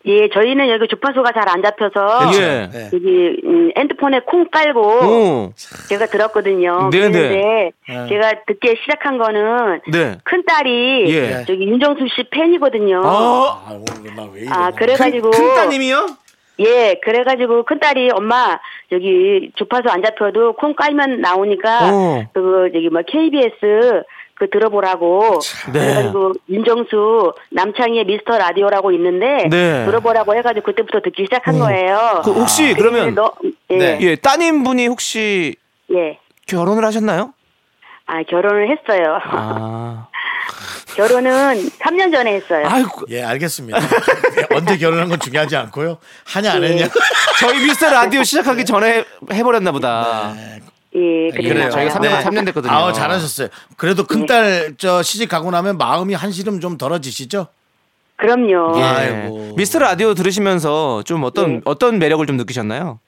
예, 저희는 여기 주파수가 잘 안 잡혀서 예. 여기 음, 핸드폰에 콩 깔고 오. 제가 들었거든요. 네네. 그런데 네. 제가 듣기 시작한 거는 네. 큰 딸이 예. 저기 윤정수 씨 팬이거든요. 어? 아, 오늘 나 왜 이래? 아, 그래가지고 큰, 큰 따님이요? 예, 그래가지고 큰 딸이 엄마 여기 주파수 안 잡혀도 콩 깔면 나오니까 오. 그 저기 뭐 케이비에스 그 들어보라고 네. 그래가지고 윤정수 남창희의 미스터 라디오라고 있는데 네. 들어보라고 해가지고 그때부터 듣기 시작한 음. 거예요. 그 혹시 아. 그러면 너, 예. 네. 예, 따님 분이 혹시 예. 결혼을 하셨나요? 아, 결혼을 했어요. 아. 결혼은 삼 년 전에 했어요. 아이고. 예, 알겠습니다. 언제 결혼한 건 중요하지 않고요. 하냐 안 했냐. 예. 저희 미스터 라디오 시작하기 전에 해버렸나 보다. 네. 예, 그래요. 저희가 삼 년, 네. 삼 년 됐거든요. 아, 잘하셨어요. 그래도 큰딸 네. 저 시집 가고 나면 마음이 한시름 좀 덜어지시죠? 그럼요. 예. 아이고. 미스터 라디오 들으시면서 좀 어떤 네. 어떤 매력을 좀 느끼셨나요?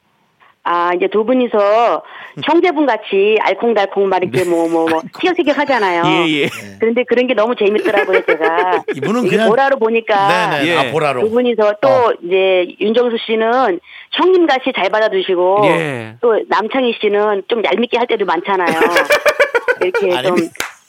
아, 이제 두 분이서 형제분 같이 알콩달콩 막 이렇게 뭐 뭐 뭐 티격태격 하잖아요. 예, 예. 그런데 그런 게 너무 재밌더라고요, 제가. 이분은 그냥 보라로 보니까. 네네. 예. 아, 보라로. 두 분이서 또 어. 이제 윤정수 씨는 형님 같이 잘 받아주시고 예. 또 남창희 씨는 좀 얄밉게 할 때도 많잖아요. 이렇게 아니, 좀.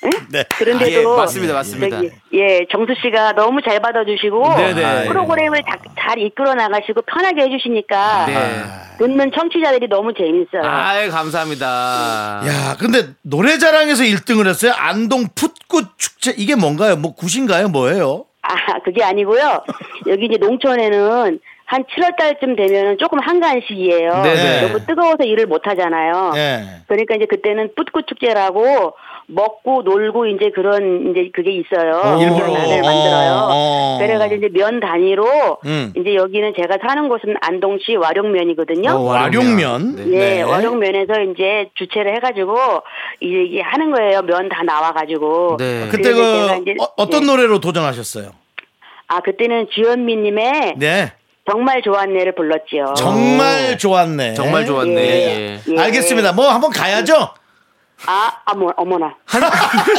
네? 네. 그런데도 아, 예, 맞습니다, 맞습니다. 저기, 예, 정수 씨가 너무 잘 받아주시고 네네. 프로그램을 다, 잘 이끌어 나가시고 편하게 해주시니까 네. 듣는 청취자들이 너무 재밌어요. 아, 감사합니다. 야, 근데 노래자랑에서 일 등을 했어요. 안동 풋꽃 축제 이게 뭔가요? 뭐 굿인가요? 뭐예요? 아, 그게 아니고요. 여기 이제 농촌에는 한 칠월 달쯤 되면은 조금 한가한 시기예요. 네네. 너무 뜨거워서 일을 못 하잖아요. 네. 그러니까 이제 그때는 풋꽃 축제라고. 먹고 놀고 이제 그런 이제 그게 있어요. 일부러 만들어요. 오, 오. 그래가지고 이제 면 단위로 음. 이제 여기는 제가 사는 곳은 안동시 와룡면이거든요. 오, 와룡면. 네. 예, 네. 와룡면에서 이제 주최를 해가지고 이제 이게 하는 거예요. 면 다 나와가지고. 네. 그때 그 이제, 어, 어떤 노래로 도전하셨어요? 아, 그때는 주현미님의 네. 정말 좋았네를 불렀지요. 정말 좋았네. 정말 좋았네. 예. 예. 예. 알겠습니다. 뭐 한번 가야죠. 아, 어머, 어머나.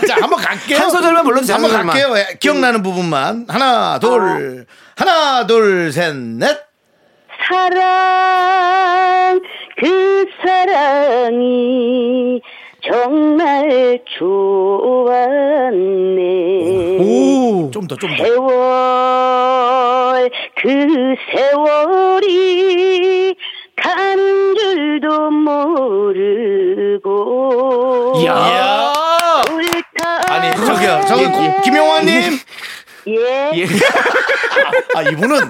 자, 한번 갈게요. 한 소절만 불러주세요. 한번 갈게요. 예, 기억나는 음. 부분만. 하나, 둘, 어. 하나, 둘, 셋, 넷. 사랑, 그 사랑이 정말 좋았네. 오, 좀 더, 좀 더. 세월, 그 세월이 가는 줄도 모르고. 이야. 아니, 저기요, 저기, 김용환님. 예. 예. 아, 아, 이분은.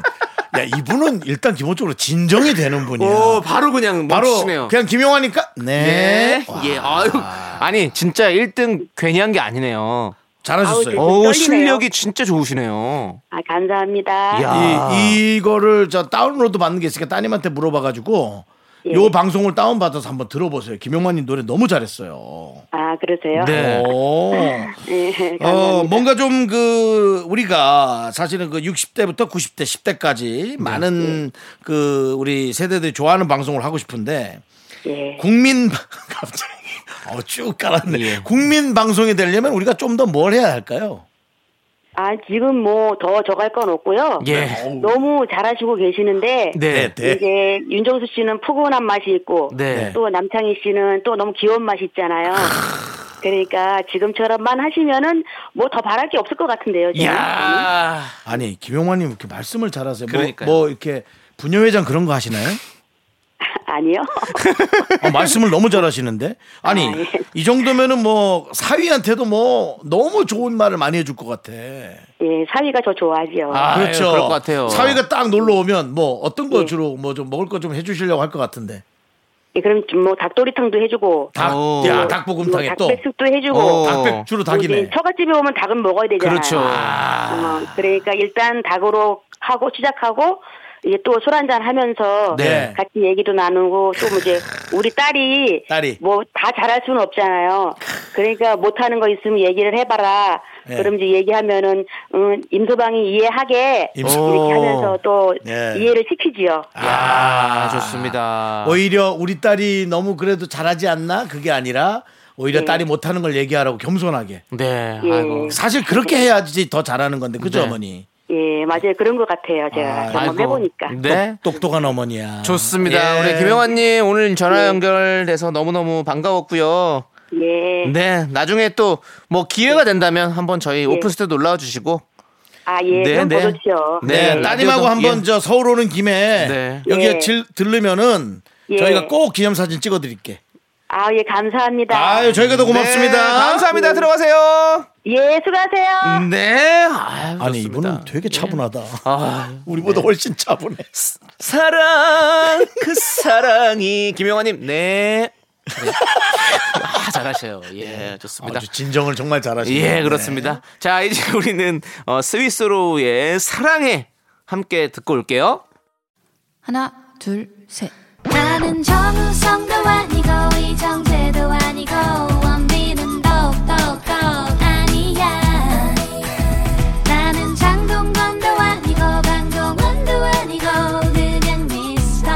야, 이분은 일단 기본적으로 진정이 되는 분이에요. 오, 바로 그냥 멈추시네요. 바로 그냥 김용환이니까. 네. 네. 예. 아유, 아니 진짜 일 등 괜히 한 게 아니네요. 잘하셨어요. 오, 실력이 진짜 좋으시네요. 아, 감사합니다. 이, 이거를 저 다운로드 받는 게 있으니까 따님한테 물어봐가지고 예. 요 방송을 다운 받아서 한번 들어보세요. 김용환님 노래 너무 잘했어요. 아, 그러세요? 네. 네, 어, 뭔가 좀 그 우리가 사실은 그 육십 대부터 구십 대, 십 대까지 많은 네. 그 우리 세대들이 좋아하는 방송을 하고 싶은데 네. 국민 갑자기 어, 쭉 깔았네. 네. 국민 방송이 되려면 우리가 좀 더 뭘 해야 할까요? 아, 지금 뭐 더 저갈 건 없고요. 예. 너무 잘하시고 계시는데 네, 네. 이제 윤정수 씨는 푸근한 맛이 있고 네. 또 남창희 씨는 또 너무 귀여운 맛이 있잖아요. 그러니까 지금처럼만 하시면은 뭐 더 바랄 게 없을 것 같은데요. 저는. 야, 아니 김용환님 이렇게 말씀을 잘하세요. 뭐, 뭐 이렇게 부녀회장 그런 거 하시나요? 아니요. 아, 말씀을 너무 잘하시는데. 아니, 아, 예. 이 정도면은 뭐 사위한테도 뭐 너무 좋은 말을 많이 해줄 것 같아. 예, 사위가 저 좋아하죠. 아, 그렇죠. 그럴 것 같아요. 사위가 딱 놀러 오면 뭐 어떤 거 예. 주로 뭐 좀 먹을 거 좀 해주시려고 할 것 같은데. 예, 그럼 뭐 닭도리탕도 해주고. 닭, 오. 야, 닭볶음탕에 뭐 또. 닭백숙도 해주고. 오. 닭백 주로 닭이네. 처갓집에 오면 닭은 먹어야 되잖아요. 그렇죠. 아. 어, 그러니까 일단 닭으로 하고 시작하고. 이제 또 술 한잔 하면서 네. 같이 얘기도 나누고 또 이제 우리 딸이, 딸이. 뭐 다 잘할 수는 없잖아요. 그러니까 못하는 거 있으면 얘기를 해봐라. 네. 그럼 이제 얘기하면은 음, 임소방이 이해하게 임소... 이렇게 하면서 또 네. 이해를 시키지요. 아, 아 좋습니다. 오히려 우리 딸이 너무 그래도 잘하지 않나 그게 아니라 오히려 네. 딸이 못하는 걸 얘기하라고 겸손하게. 네. 아이고. 사실 그렇게 해야지 더 잘하는 건데 그죠 네. 어머니? 예, 맞아요. 그런 것 같아요. 제가 경험해보니까. 네. 똑똑한 어머니야. 좋습니다. 예. 우리 김영환님 오늘 전화 연결돼서 너무너무 반가웠고요. 예. 네. 나중에 또 뭐 기회가 된다면 한번 저희 예. 오픈 스튜디오 놀러와 주시고. 아, 예. 네, 네. 그렇죠. 네. 네. 따님하고 네. 한번 예. 저 서울 오는 김에 네. 여기에 예. 들르면은 예. 저희가 꼭 기념사진 찍어드릴게. 아, 예, 감사합니다. 아유, 저희가 더 고맙습니다. 네, 감사합니다. 네. 들어가세요. 예, 수고하세요. 네. 아유, 아니, 이분은 되게 차분하다. 네. 아, 우리보다 네. 훨씬 차분해. 사랑, 그 사랑이. 김영환님, 네. 네. 아, 잘하셔요. 예, 좋습니다. 아주 진정을 정말 잘하시네요. 예, 그렇습니다. 자, 이제 우리는 어, 스위스로의 사랑해 함께 듣고 올게요. 하나, 둘, 셋. 나는 정우성도 아니고 이정재도 아니고 원빈은 더욱더욱 아니야. 나는 장동건도 아니고 강동원도 아니고 그냥 미스터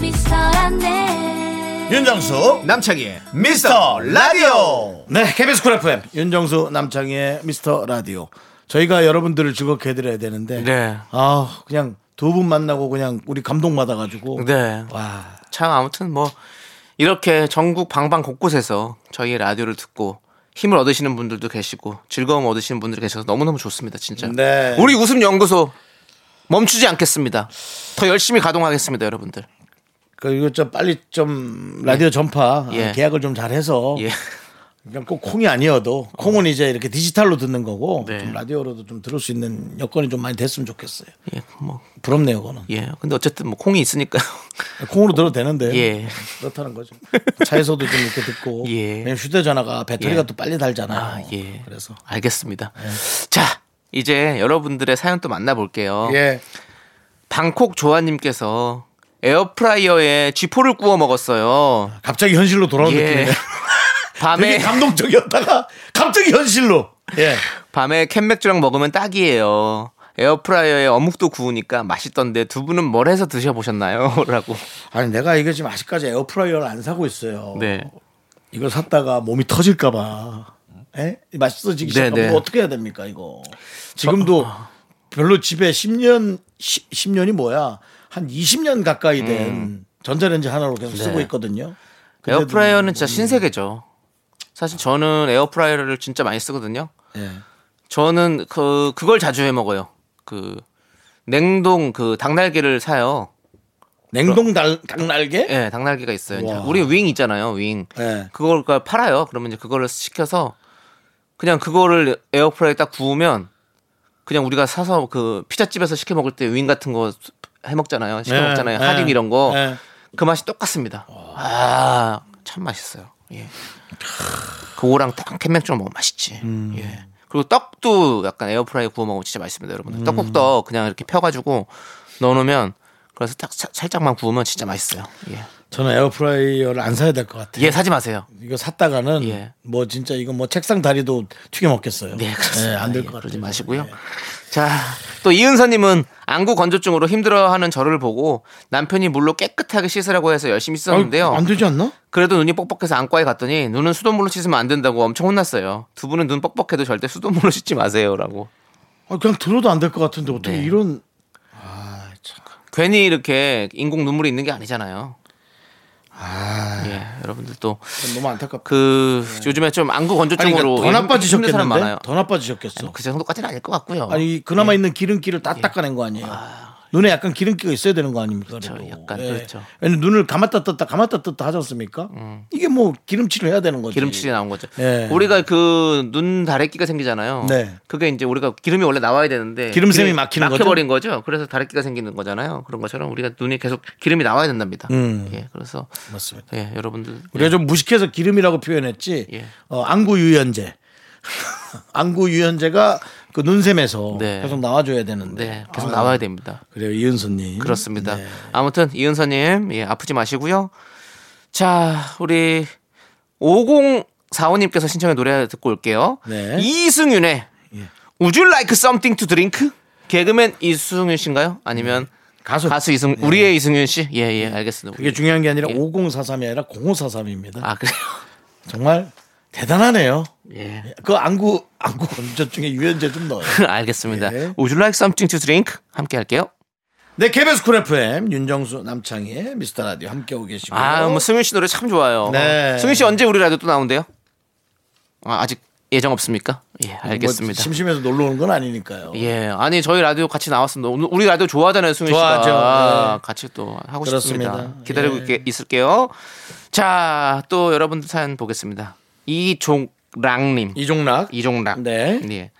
미스터란데. 윤정수 남창희의 미스터라디오. 네, 케이비에스 쿨 에프엠 윤정수 남창희의 미스터라디오. 저희가 여러분들을 즐겁게 해드려야 되는데 네. 아, 그냥 두 분 만나고 그냥 우리 감동 받아가지고. 네. 와, 참 아무튼 뭐 이렇게 전국 방방 곳곳에서 저희의 라디오를 듣고 힘을 얻으시는 분들도 계시고 즐거움 얻으시는 분들이 계셔서 너무너무 좋습니다, 진짜. 네. 우리 웃음 연구소 멈추지 않겠습니다. 더 열심히 가동하겠습니다, 여러분들. 그 이거 좀 빨리 좀 라디오 예. 전파 예. 계약을 좀 잘해서. 예. 그냥 꼭 콩이 아니어도 콩은 어. 이제 이렇게 디지털로 듣는 거고 네. 좀 라디오로도 좀 들을 수 있는 여건이 좀 많이 됐으면 좋겠어요. 예, 뭐 부럽네요, 그거는. 예, 근데 어쨌든 뭐 콩이 있으니까 콩으로 들어도 되는데 예. 그렇다는 거죠. 차에서도 좀 이렇게 듣고 예. 휴대전화가 배터리가 예. 또 빨리 닳잖아요. 아, 예. 그래서 알겠습니다. 예. 자, 이제 여러분들의 사연 또 만나볼게요. 예. 방콕 조아님께서 에어프라이어에 쥐포를 구워 먹었어요. 갑자기 현실로 돌아온 예. 느낌이네. 밤에 되게 감동적이었다가 갑자기 현실로. 예. 밤에 캔맥주랑 먹으면 딱이에요. 에어프라이어에 어묵도 구우니까 맛있던데 두 분은 뭘 해서 드셔보셨나요? 라고. 아니 내가 이게 지금 아직까지 에어프라이어를 안 사고 있어요. 네. 이걸 샀다가 몸이 터질까봐. 에? 맛있어지기 시작하면 어떻게 해야 됩니까 이거. 지금도 어. 별로 집에 십 년, 십, 십 년이 뭐야. 한 이십 년 가까이 된 음. 전자레인지 하나로 계속 네. 쓰고 있거든요. 에어프라이어는 진짜 신세계죠. 사실 저는 에어프라이어를 진짜 많이 쓰거든요. 네. 저는 그 그걸 자주 해 먹어요. 그 냉동 그 닭날개를 사요. 냉동 달, 닭날개? 예, 네, 닭날개가 있어요. 이제. 우리 윙 있잖아요, 윙. 네. 그걸 팔아요. 그러면 이제 그거를 시켜서 그냥 그거를 에어프라이어에 딱 구우면 그냥 우리가 사서 그 피자집에서 시켜 먹을 때 윙 같은 거 해 먹잖아요. 시켜 네. 먹잖아요. 하딩 네. 이런 거. 네. 그 맛이 똑같습니다. 아, 참 맛있어요. 예. 그거랑 딱 캔맥주 먹으면 맛있지. 음. 예. 그리고 떡도 약간 에어프라이어 구워 먹으면 진짜 맛있습니다, 여러분들. 음. 떡국도 그냥 이렇게 펴가지고 넣어놓으면 그래서 딱 차, 살짝만 구우면 진짜 맛있어요. 예. 저는 에어프라이어를 안 사야 될 것 같아요. 예, 사지 마세요. 이거 샀다가는 예. 뭐 진짜 이거 뭐 책상 다리도 튀겨 먹겠어요. 네, 그렇습니다. 예, 안 될 것 예, 같아요. 그러지 마시고요. 예. 자, 또 이은서님은 안구 건조증으로 힘들어하는 저를 보고 남편이 물로 깨끗하게 씻으라고 해서 열심히 씻었는데요. 아, 안 되지 않나? 그래도 눈이 뻑뻑해서 안과에 갔더니 눈은 수돗물로 씻으면 안 된다고 엄청 혼났어요. 두 분은 눈 뻑뻑해도 절대 수돗물로 씻지 마세요라고. 아, 그냥 들어도 안 될 것 같은데 어떻게 네. 이런. 아, 참. 괜히 이렇게 인공 눈물이 있는 게 아니잖아요. 아, 예, 여러분들 또 너무 안타깝다. 그 네. 요즘에 좀 안구 건조증으로 그러니까 더 나빠지셨겠는데, 더 나빠지셨겠어. 아니, 뭐 그 정도까지는 아닐 것 같고요. 아니 그나마 예. 있는 기름기를 다 예. 닦아낸 거 아니에요. 아, 눈에 약간 기름기가 있어야 되는 거 아닙니까? 그렇죠, 약간 예. 그렇죠. 왜냐면 눈을 감았다 떴다 감았다 떴다 하지 않습니까? 음. 이게 뭐 기름칠을 해야 되는 거죠. 기름칠이 나온 거죠. 예. 우리가 그 눈 다래끼가 생기잖아요. 네. 그게 이제 우리가 기름이 원래 나와야 되는데 기름샘이 막히는 거죠. 막혀버린 거죠. 그래서 다래끼가 생기는 거잖아요. 그런 것처럼 우리가 눈이 계속 기름이 나와야 된답니다. 음. 예, 그래서 맞습니다. 예, 여러분들 우리가 예. 좀 무식해서 기름이라고 표현했지. 예. 어, 안구 유연제. 안구 유연제가 그 눈샘에서 네. 계속 나와줘야 되는데 네, 계속 아, 나와야 됩니다. 그래요, 이은서님. 그렇습니다. 네. 아무튼 이은서님 예, 아프지 마시고요. 자, 우리 오공사오님께서 신청해 노래 듣고 올게요. 네. 이승윤의 예. Would you like something to drink? 개그맨 이승윤 씨인가요? 아니면 네. 가수, 가수 이승 네. 우리의 이승윤 씨? 예, 예, 알겠습니다. 그게 우리. 중요한 게 아니라 예. 오공사삼이 아니라 공오사삼입니다. 아, 그래요? 정말. 대단하네요. 예. 그 안구 안구 건조증에 유연제 좀 넣어요. 알겠습니다. 예. Would you like something to drink? 함께 할게요. 네, 케이비에스 쿨 에프엠 윤정수 남창희 미스터 라디오 함께하고 계시고요. 아, 뭐 승윤 씨 노래 참 좋아요. 네. 승윤 씨 언제 우리 라디오 또 나온대요? 아, 아직 예정 없습니까? 예, 알겠습니다. 뭐 심심해서 놀러 오는 건 아니니까요. 예, 아니 저희 라디오 같이 나왔습니다. 우리 라디오 좋아하잖아요, 승윤 씨가. 좋아하죠. 네. 같이 또 하고 그렇습니다. 싶습니다. 기다리고 예. 있, 있을게요. 자, 또 여러분들 사연 보겠습니다. 이종락님, 이종락, 이종락. 네. 예.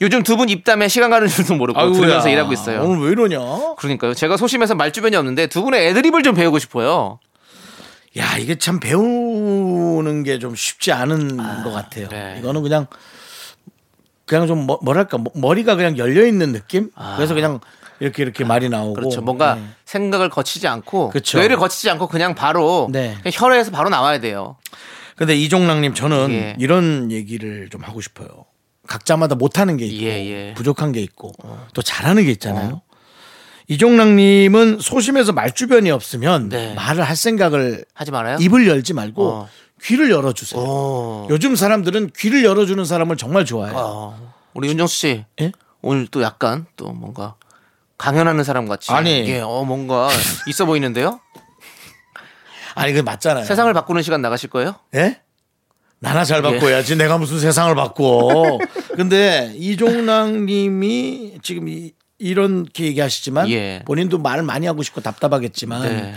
요즘 두 분 입담에 시간 가는 줄도 모르고 아이고야. 들으면서 일하고 있어요. 오늘 왜 이러냐? 그러니까요. 제가 소심해서 말주변이 없는데 두 분의 애드립을 좀 배우고 싶어요. 야, 이게 참 배우는 게 좀 쉽지 않은 아, 것 같아요. 네. 이거는 그냥 그냥 좀 뭐, 뭐랄까 머리가 그냥 열려 있는 느낌. 아. 그래서 그냥. 이렇게 이렇게 아, 말이 나오고 그렇죠. 뭔가 네. 생각을 거치지 않고 그렇죠. 뇌를 거치지 않고 그냥 바로 네. 그냥 혈액에서 바로 나와야 돼요. 그런데 이종락님 저는 예. 이런 얘기를 좀 하고 싶어요. 각자마다 못하는 게 있고 예, 예. 부족한 게 있고 어. 또 잘하는 게 있잖아요. 어. 이종락님은 소심해서 말주변이 없으면 네. 말을 할 생각을 하지 말아요. 입을 열지 말고 어. 귀를 열어주세요. 어. 요즘 사람들은 귀를 열어주는 사람을 정말 좋아해요. 어. 우리 윤정수 씨 예? 오늘 또 약간 또 뭔가 강연하는 사람 같이 아니 예, 어 뭔가 있어 보이는데요? 아니 그 맞잖아요. 세상을 바꾸는 시간 나가실 거예요? 예? 나나 잘 바꿔야지. 예. 내가 무슨 세상을 바꿔. 근데 이종락님이 지금 이, 이렇게 얘기하시지만 예. 본인도 말 많이 하고 싶고 답답하겠지만 네.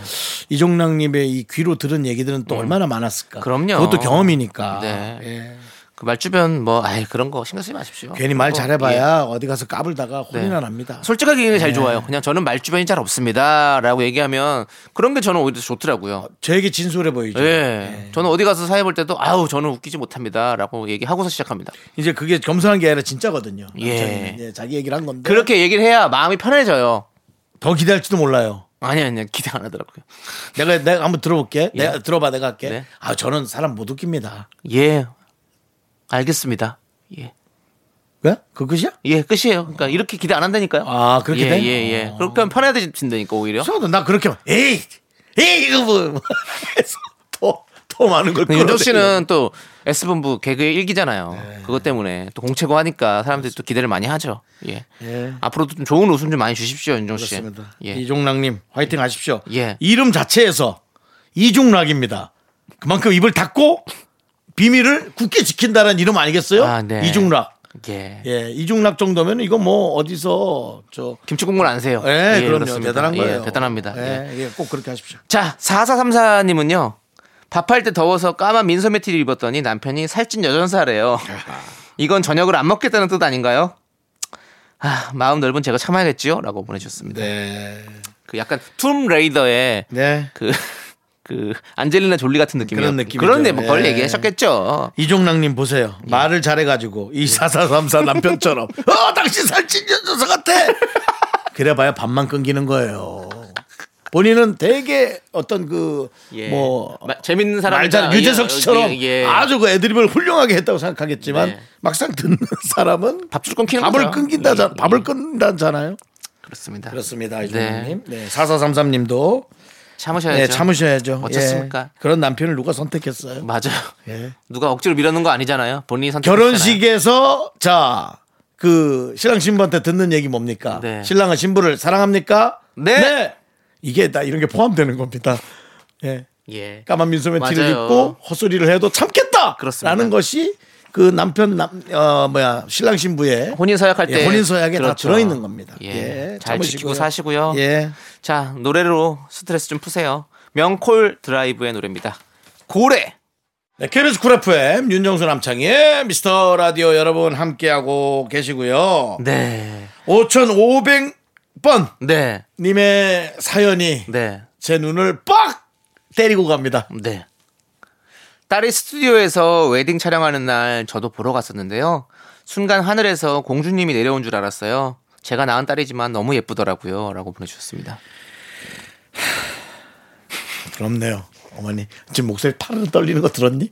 이종락님의 이 귀로 들은 얘기들은 또 음. 얼마나 많았을까. 그럼요. 그것도 경험이니까. 네. 예. 말주변 뭐 아이 그런 거 신경 쓰지 마십시오. 괜히 말 잘해봐야 예. 어디 가서 까불다가 혼이나 네. 납니다. 솔직하게 얘기가 네. 잘 좋아요. 그냥 저는 말주변이 잘 없습니다라고 얘기하면 그런 게 저는 오히려 좋더라고요. 제 얘기 진솔해 보이죠. 예. 네. 저는 어디 가서 사회 볼 때도 아우 저는 웃기지 못합니다라고 얘기하고서 시작합니다. 이제 그게 겸손한 게 아니라 진짜거든요. 예. 예. 자기 얘기를 한 건데 그렇게 얘기를 해야 마음이 편해져요. 더 기대할지도 몰라요. 아니 아니 기대 안 하더라고요. 내가 내가 한번 들어볼게. 예. 내가 들어봐 내가 할게. 네. 아 저는 사람 못 웃깁니다. 예. 알겠습니다. 예. 왜? 그 끝이야? 예, 끝이에요. 그러니까 이렇게 기대 안 한다니까요. 아, 그렇게 예, 돼? 예, 예. 아. 그렇게 하면 편해진다니까, 오히려. 저도 나 그렇게 막, 에이! 에이! 이거 뭐. 해서 더, 더 많은 걸 끌어내. 윤정 씨는 또 S본부 개그의 일기잖아요. 네. 그것 때문에 또 공채고 하니까 사람들이 그렇습니다. 또 기대를 많이 하죠. 예. 예. 앞으로도 좀 좋은 웃음 좀 많이 주십시오, 윤정 씨. 그렇습니다. 예. 이종락님, 화이팅 하십시오. 예. 이름 자체에서 이종락입니다. 그만큼 입을 닫고 비밀을 굳게 지킨다는 이름 아니겠어요? 아, 네. 이종락. 예. 예. 이중락 정도면 이거 뭐 어디서 저 김치국물 안 세요. 예, 예, 그럼요. 대단한 거예요. 예, 대단합니다. 예, 예. 예, 꼭 그렇게 하십시오. 자, 사사삼사님은요. 밥할 때 더워서 까만 민소매 티를 입었더니 남편이 살찐 여전사래요. 이건 저녁을 안 먹겠다는 뜻 아닌가요? 아, 마음 넓은 제가 참아야겠지요? 라고 보내주셨습니다. 네. 그 약간 툼레이더의 네. 그 그 안젤리나 졸리 같은 느낌이요. 그런 느낌. 그런데 뭐 그걸 예. 얘기하셨겠죠. 이종락님 보세요. 예. 말을 잘해가지고 이 사사삼사 남편처럼 어 당신 살찐 여자 같아. 그래봐야 밥만 끊기는 거예요. 본인은 되게 어떤 그 뭐 예. 재밌는 사람 유재석 씨처럼 예. 아주 그 애드립을 훌륭하게 했다고 생각하겠지만 예. 막상 듣는 사람은 밥줄 끊기는 밥을 끊긴다 예. 밥을 끊는다잖아요. 그렇습니다. 그렇습니다. 이종락님. 네. 네. 사사삼삼님도. 참으셔야죠. 네, 참으셔야죠. 어쨌습니까? 예. 그런 남편을 누가 선택했어요? 맞아요. 예. 누가 억지로 밀어놓은 거 아니잖아요. 본인이 선택했잖아요. 결혼식에서 자, 그 신랑 신부한테 듣는 얘기 뭡니까? 네. 신랑은 신부를 사랑합니까? 네. 네. 이게 다 이런 게 포함되는 겁니다. 예. 예. 까만 민소매 티를 입고 헛소리를 해도 참겠다. 그렇습니다. 라는 것이 그 남편 남 어 뭐야 신랑 신부의 혼인 서약할 때 예, 혼인 서약에 그렇죠. 다 들어 있는 겁니다. 예, 예 잘 참으시고요. 지키고 사시고요. 예, 자 노래로 스트레스 좀 푸세요. 명콜 드라이브의 노래입니다. 고래. 네, 케이비에스 쿨 에프엠 윤정수 남창희의 미스터 라디오 여러분 함께 하고 계시고요. 네. 오천오백 번 네. 님의 사연이 네. 제 눈을 빡 때리고 갑니다. 네. 딸이 스튜디오에서 웨딩 촬영하는 날 저도 보러 갔었는데요. 순간 하늘에서 공주님이 내려온 줄 알았어요. 제가 낳은 딸이지만 너무 예쁘더라고요. 라고 보내주셨습니다. 부럽네요. 어머니. 지금 목소리 파르르 떨리는 거 들었니?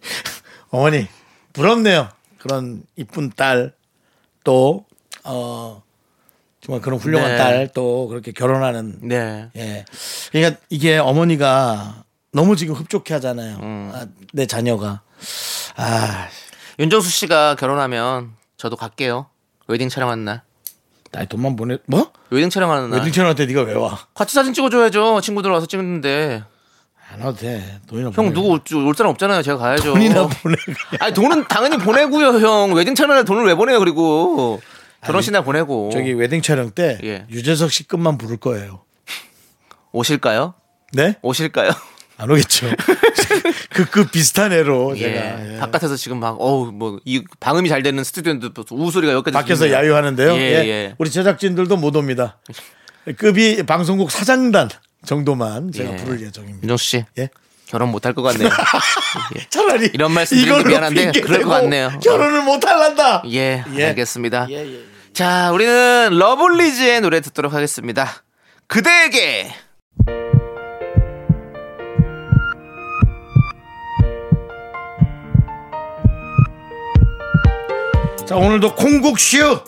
어머니. 부럽네요. 그런 이쁜 딸. 또 어, 정말 그런 훌륭한 네. 딸. 또 그렇게 결혼하는. 네. 예. 그러니까 이게 어머니가 너무 지금 흡족해 하잖아요. 음. 아, 내 자녀가. 아. 윤정수 씨가 결혼하면 저도 갈게요. 웨딩 촬영하는 날. 나 돈만 보내, 뭐? 웨딩 촬영하는 날. 웨딩 촬영할 때 네가 왜 와? 같이 사진 찍어줘야죠. 친구들 와서 찍는데. 안 와도 돼. 돈이나 보내. 형, 누구 올 사람 없잖아요. 제가 가야죠. 돈이나 보내. 아니, 돈은 당연히 보내고요, 형. 웨딩 촬영할 때 돈을 왜 보내요, 그리고. 결혼식 날 보내고. 저기 웨딩 촬영 때 예. 유재석 씨 끝만 부를 거예요. 오실까요? 네? 오실까요? 안 오겠죠. 그, 그 비슷한 애로 예, 제가. 예. 바깥에서 지금 막, 어우, 뭐, 이 방음이 잘 되는 스튜디오인데 우소리가 여기까지. 밖에서 들리네요. 야유하는데요. 예, 예. 예. 우리 제작진들도 못 옵니다. 급이 방송국 사장단 정도만 제가 예. 부를 예정입니다. 윤정수 씨. 예. 결혼 못할 것 같네요. 예. 차라리. 이런 말씀 드리기 미안한데 그럴 것 같네요. 결혼을 못 할란다. 예, 예. 알겠습니다. 예, 예, 예. 자, 우리는 러블리즈의 노래 듣도록 하겠습니다. 그대에게. 자, 오늘도 콩국슈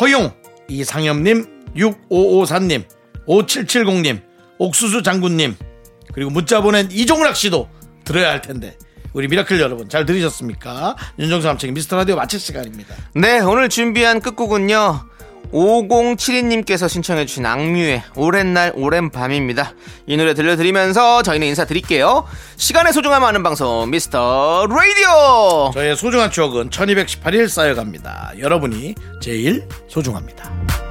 허용 이상엽님 육오오사님 오칠칠공님 옥수수 장군님 그리고 문자 보낸 이종락씨도 들어야 할 텐데 우리 미라클 여러분 잘 들으셨습니까? 윤정수 남창희 미스터라디오 마칠 시간입니다. 네, 오늘 준비한 끝곡은요 오공칠이님께서 신청해 주신 악뮤의 오랜 날 오랜 밤입니다. 이 노래 들려드리면서 저희는 인사드릴게요. 시간의 소중함 아는 방송 미스터 라디오. 저의 소중한 추억은 천이백십팔일 쌓여갑니다. 여러분이 제일 소중합니다.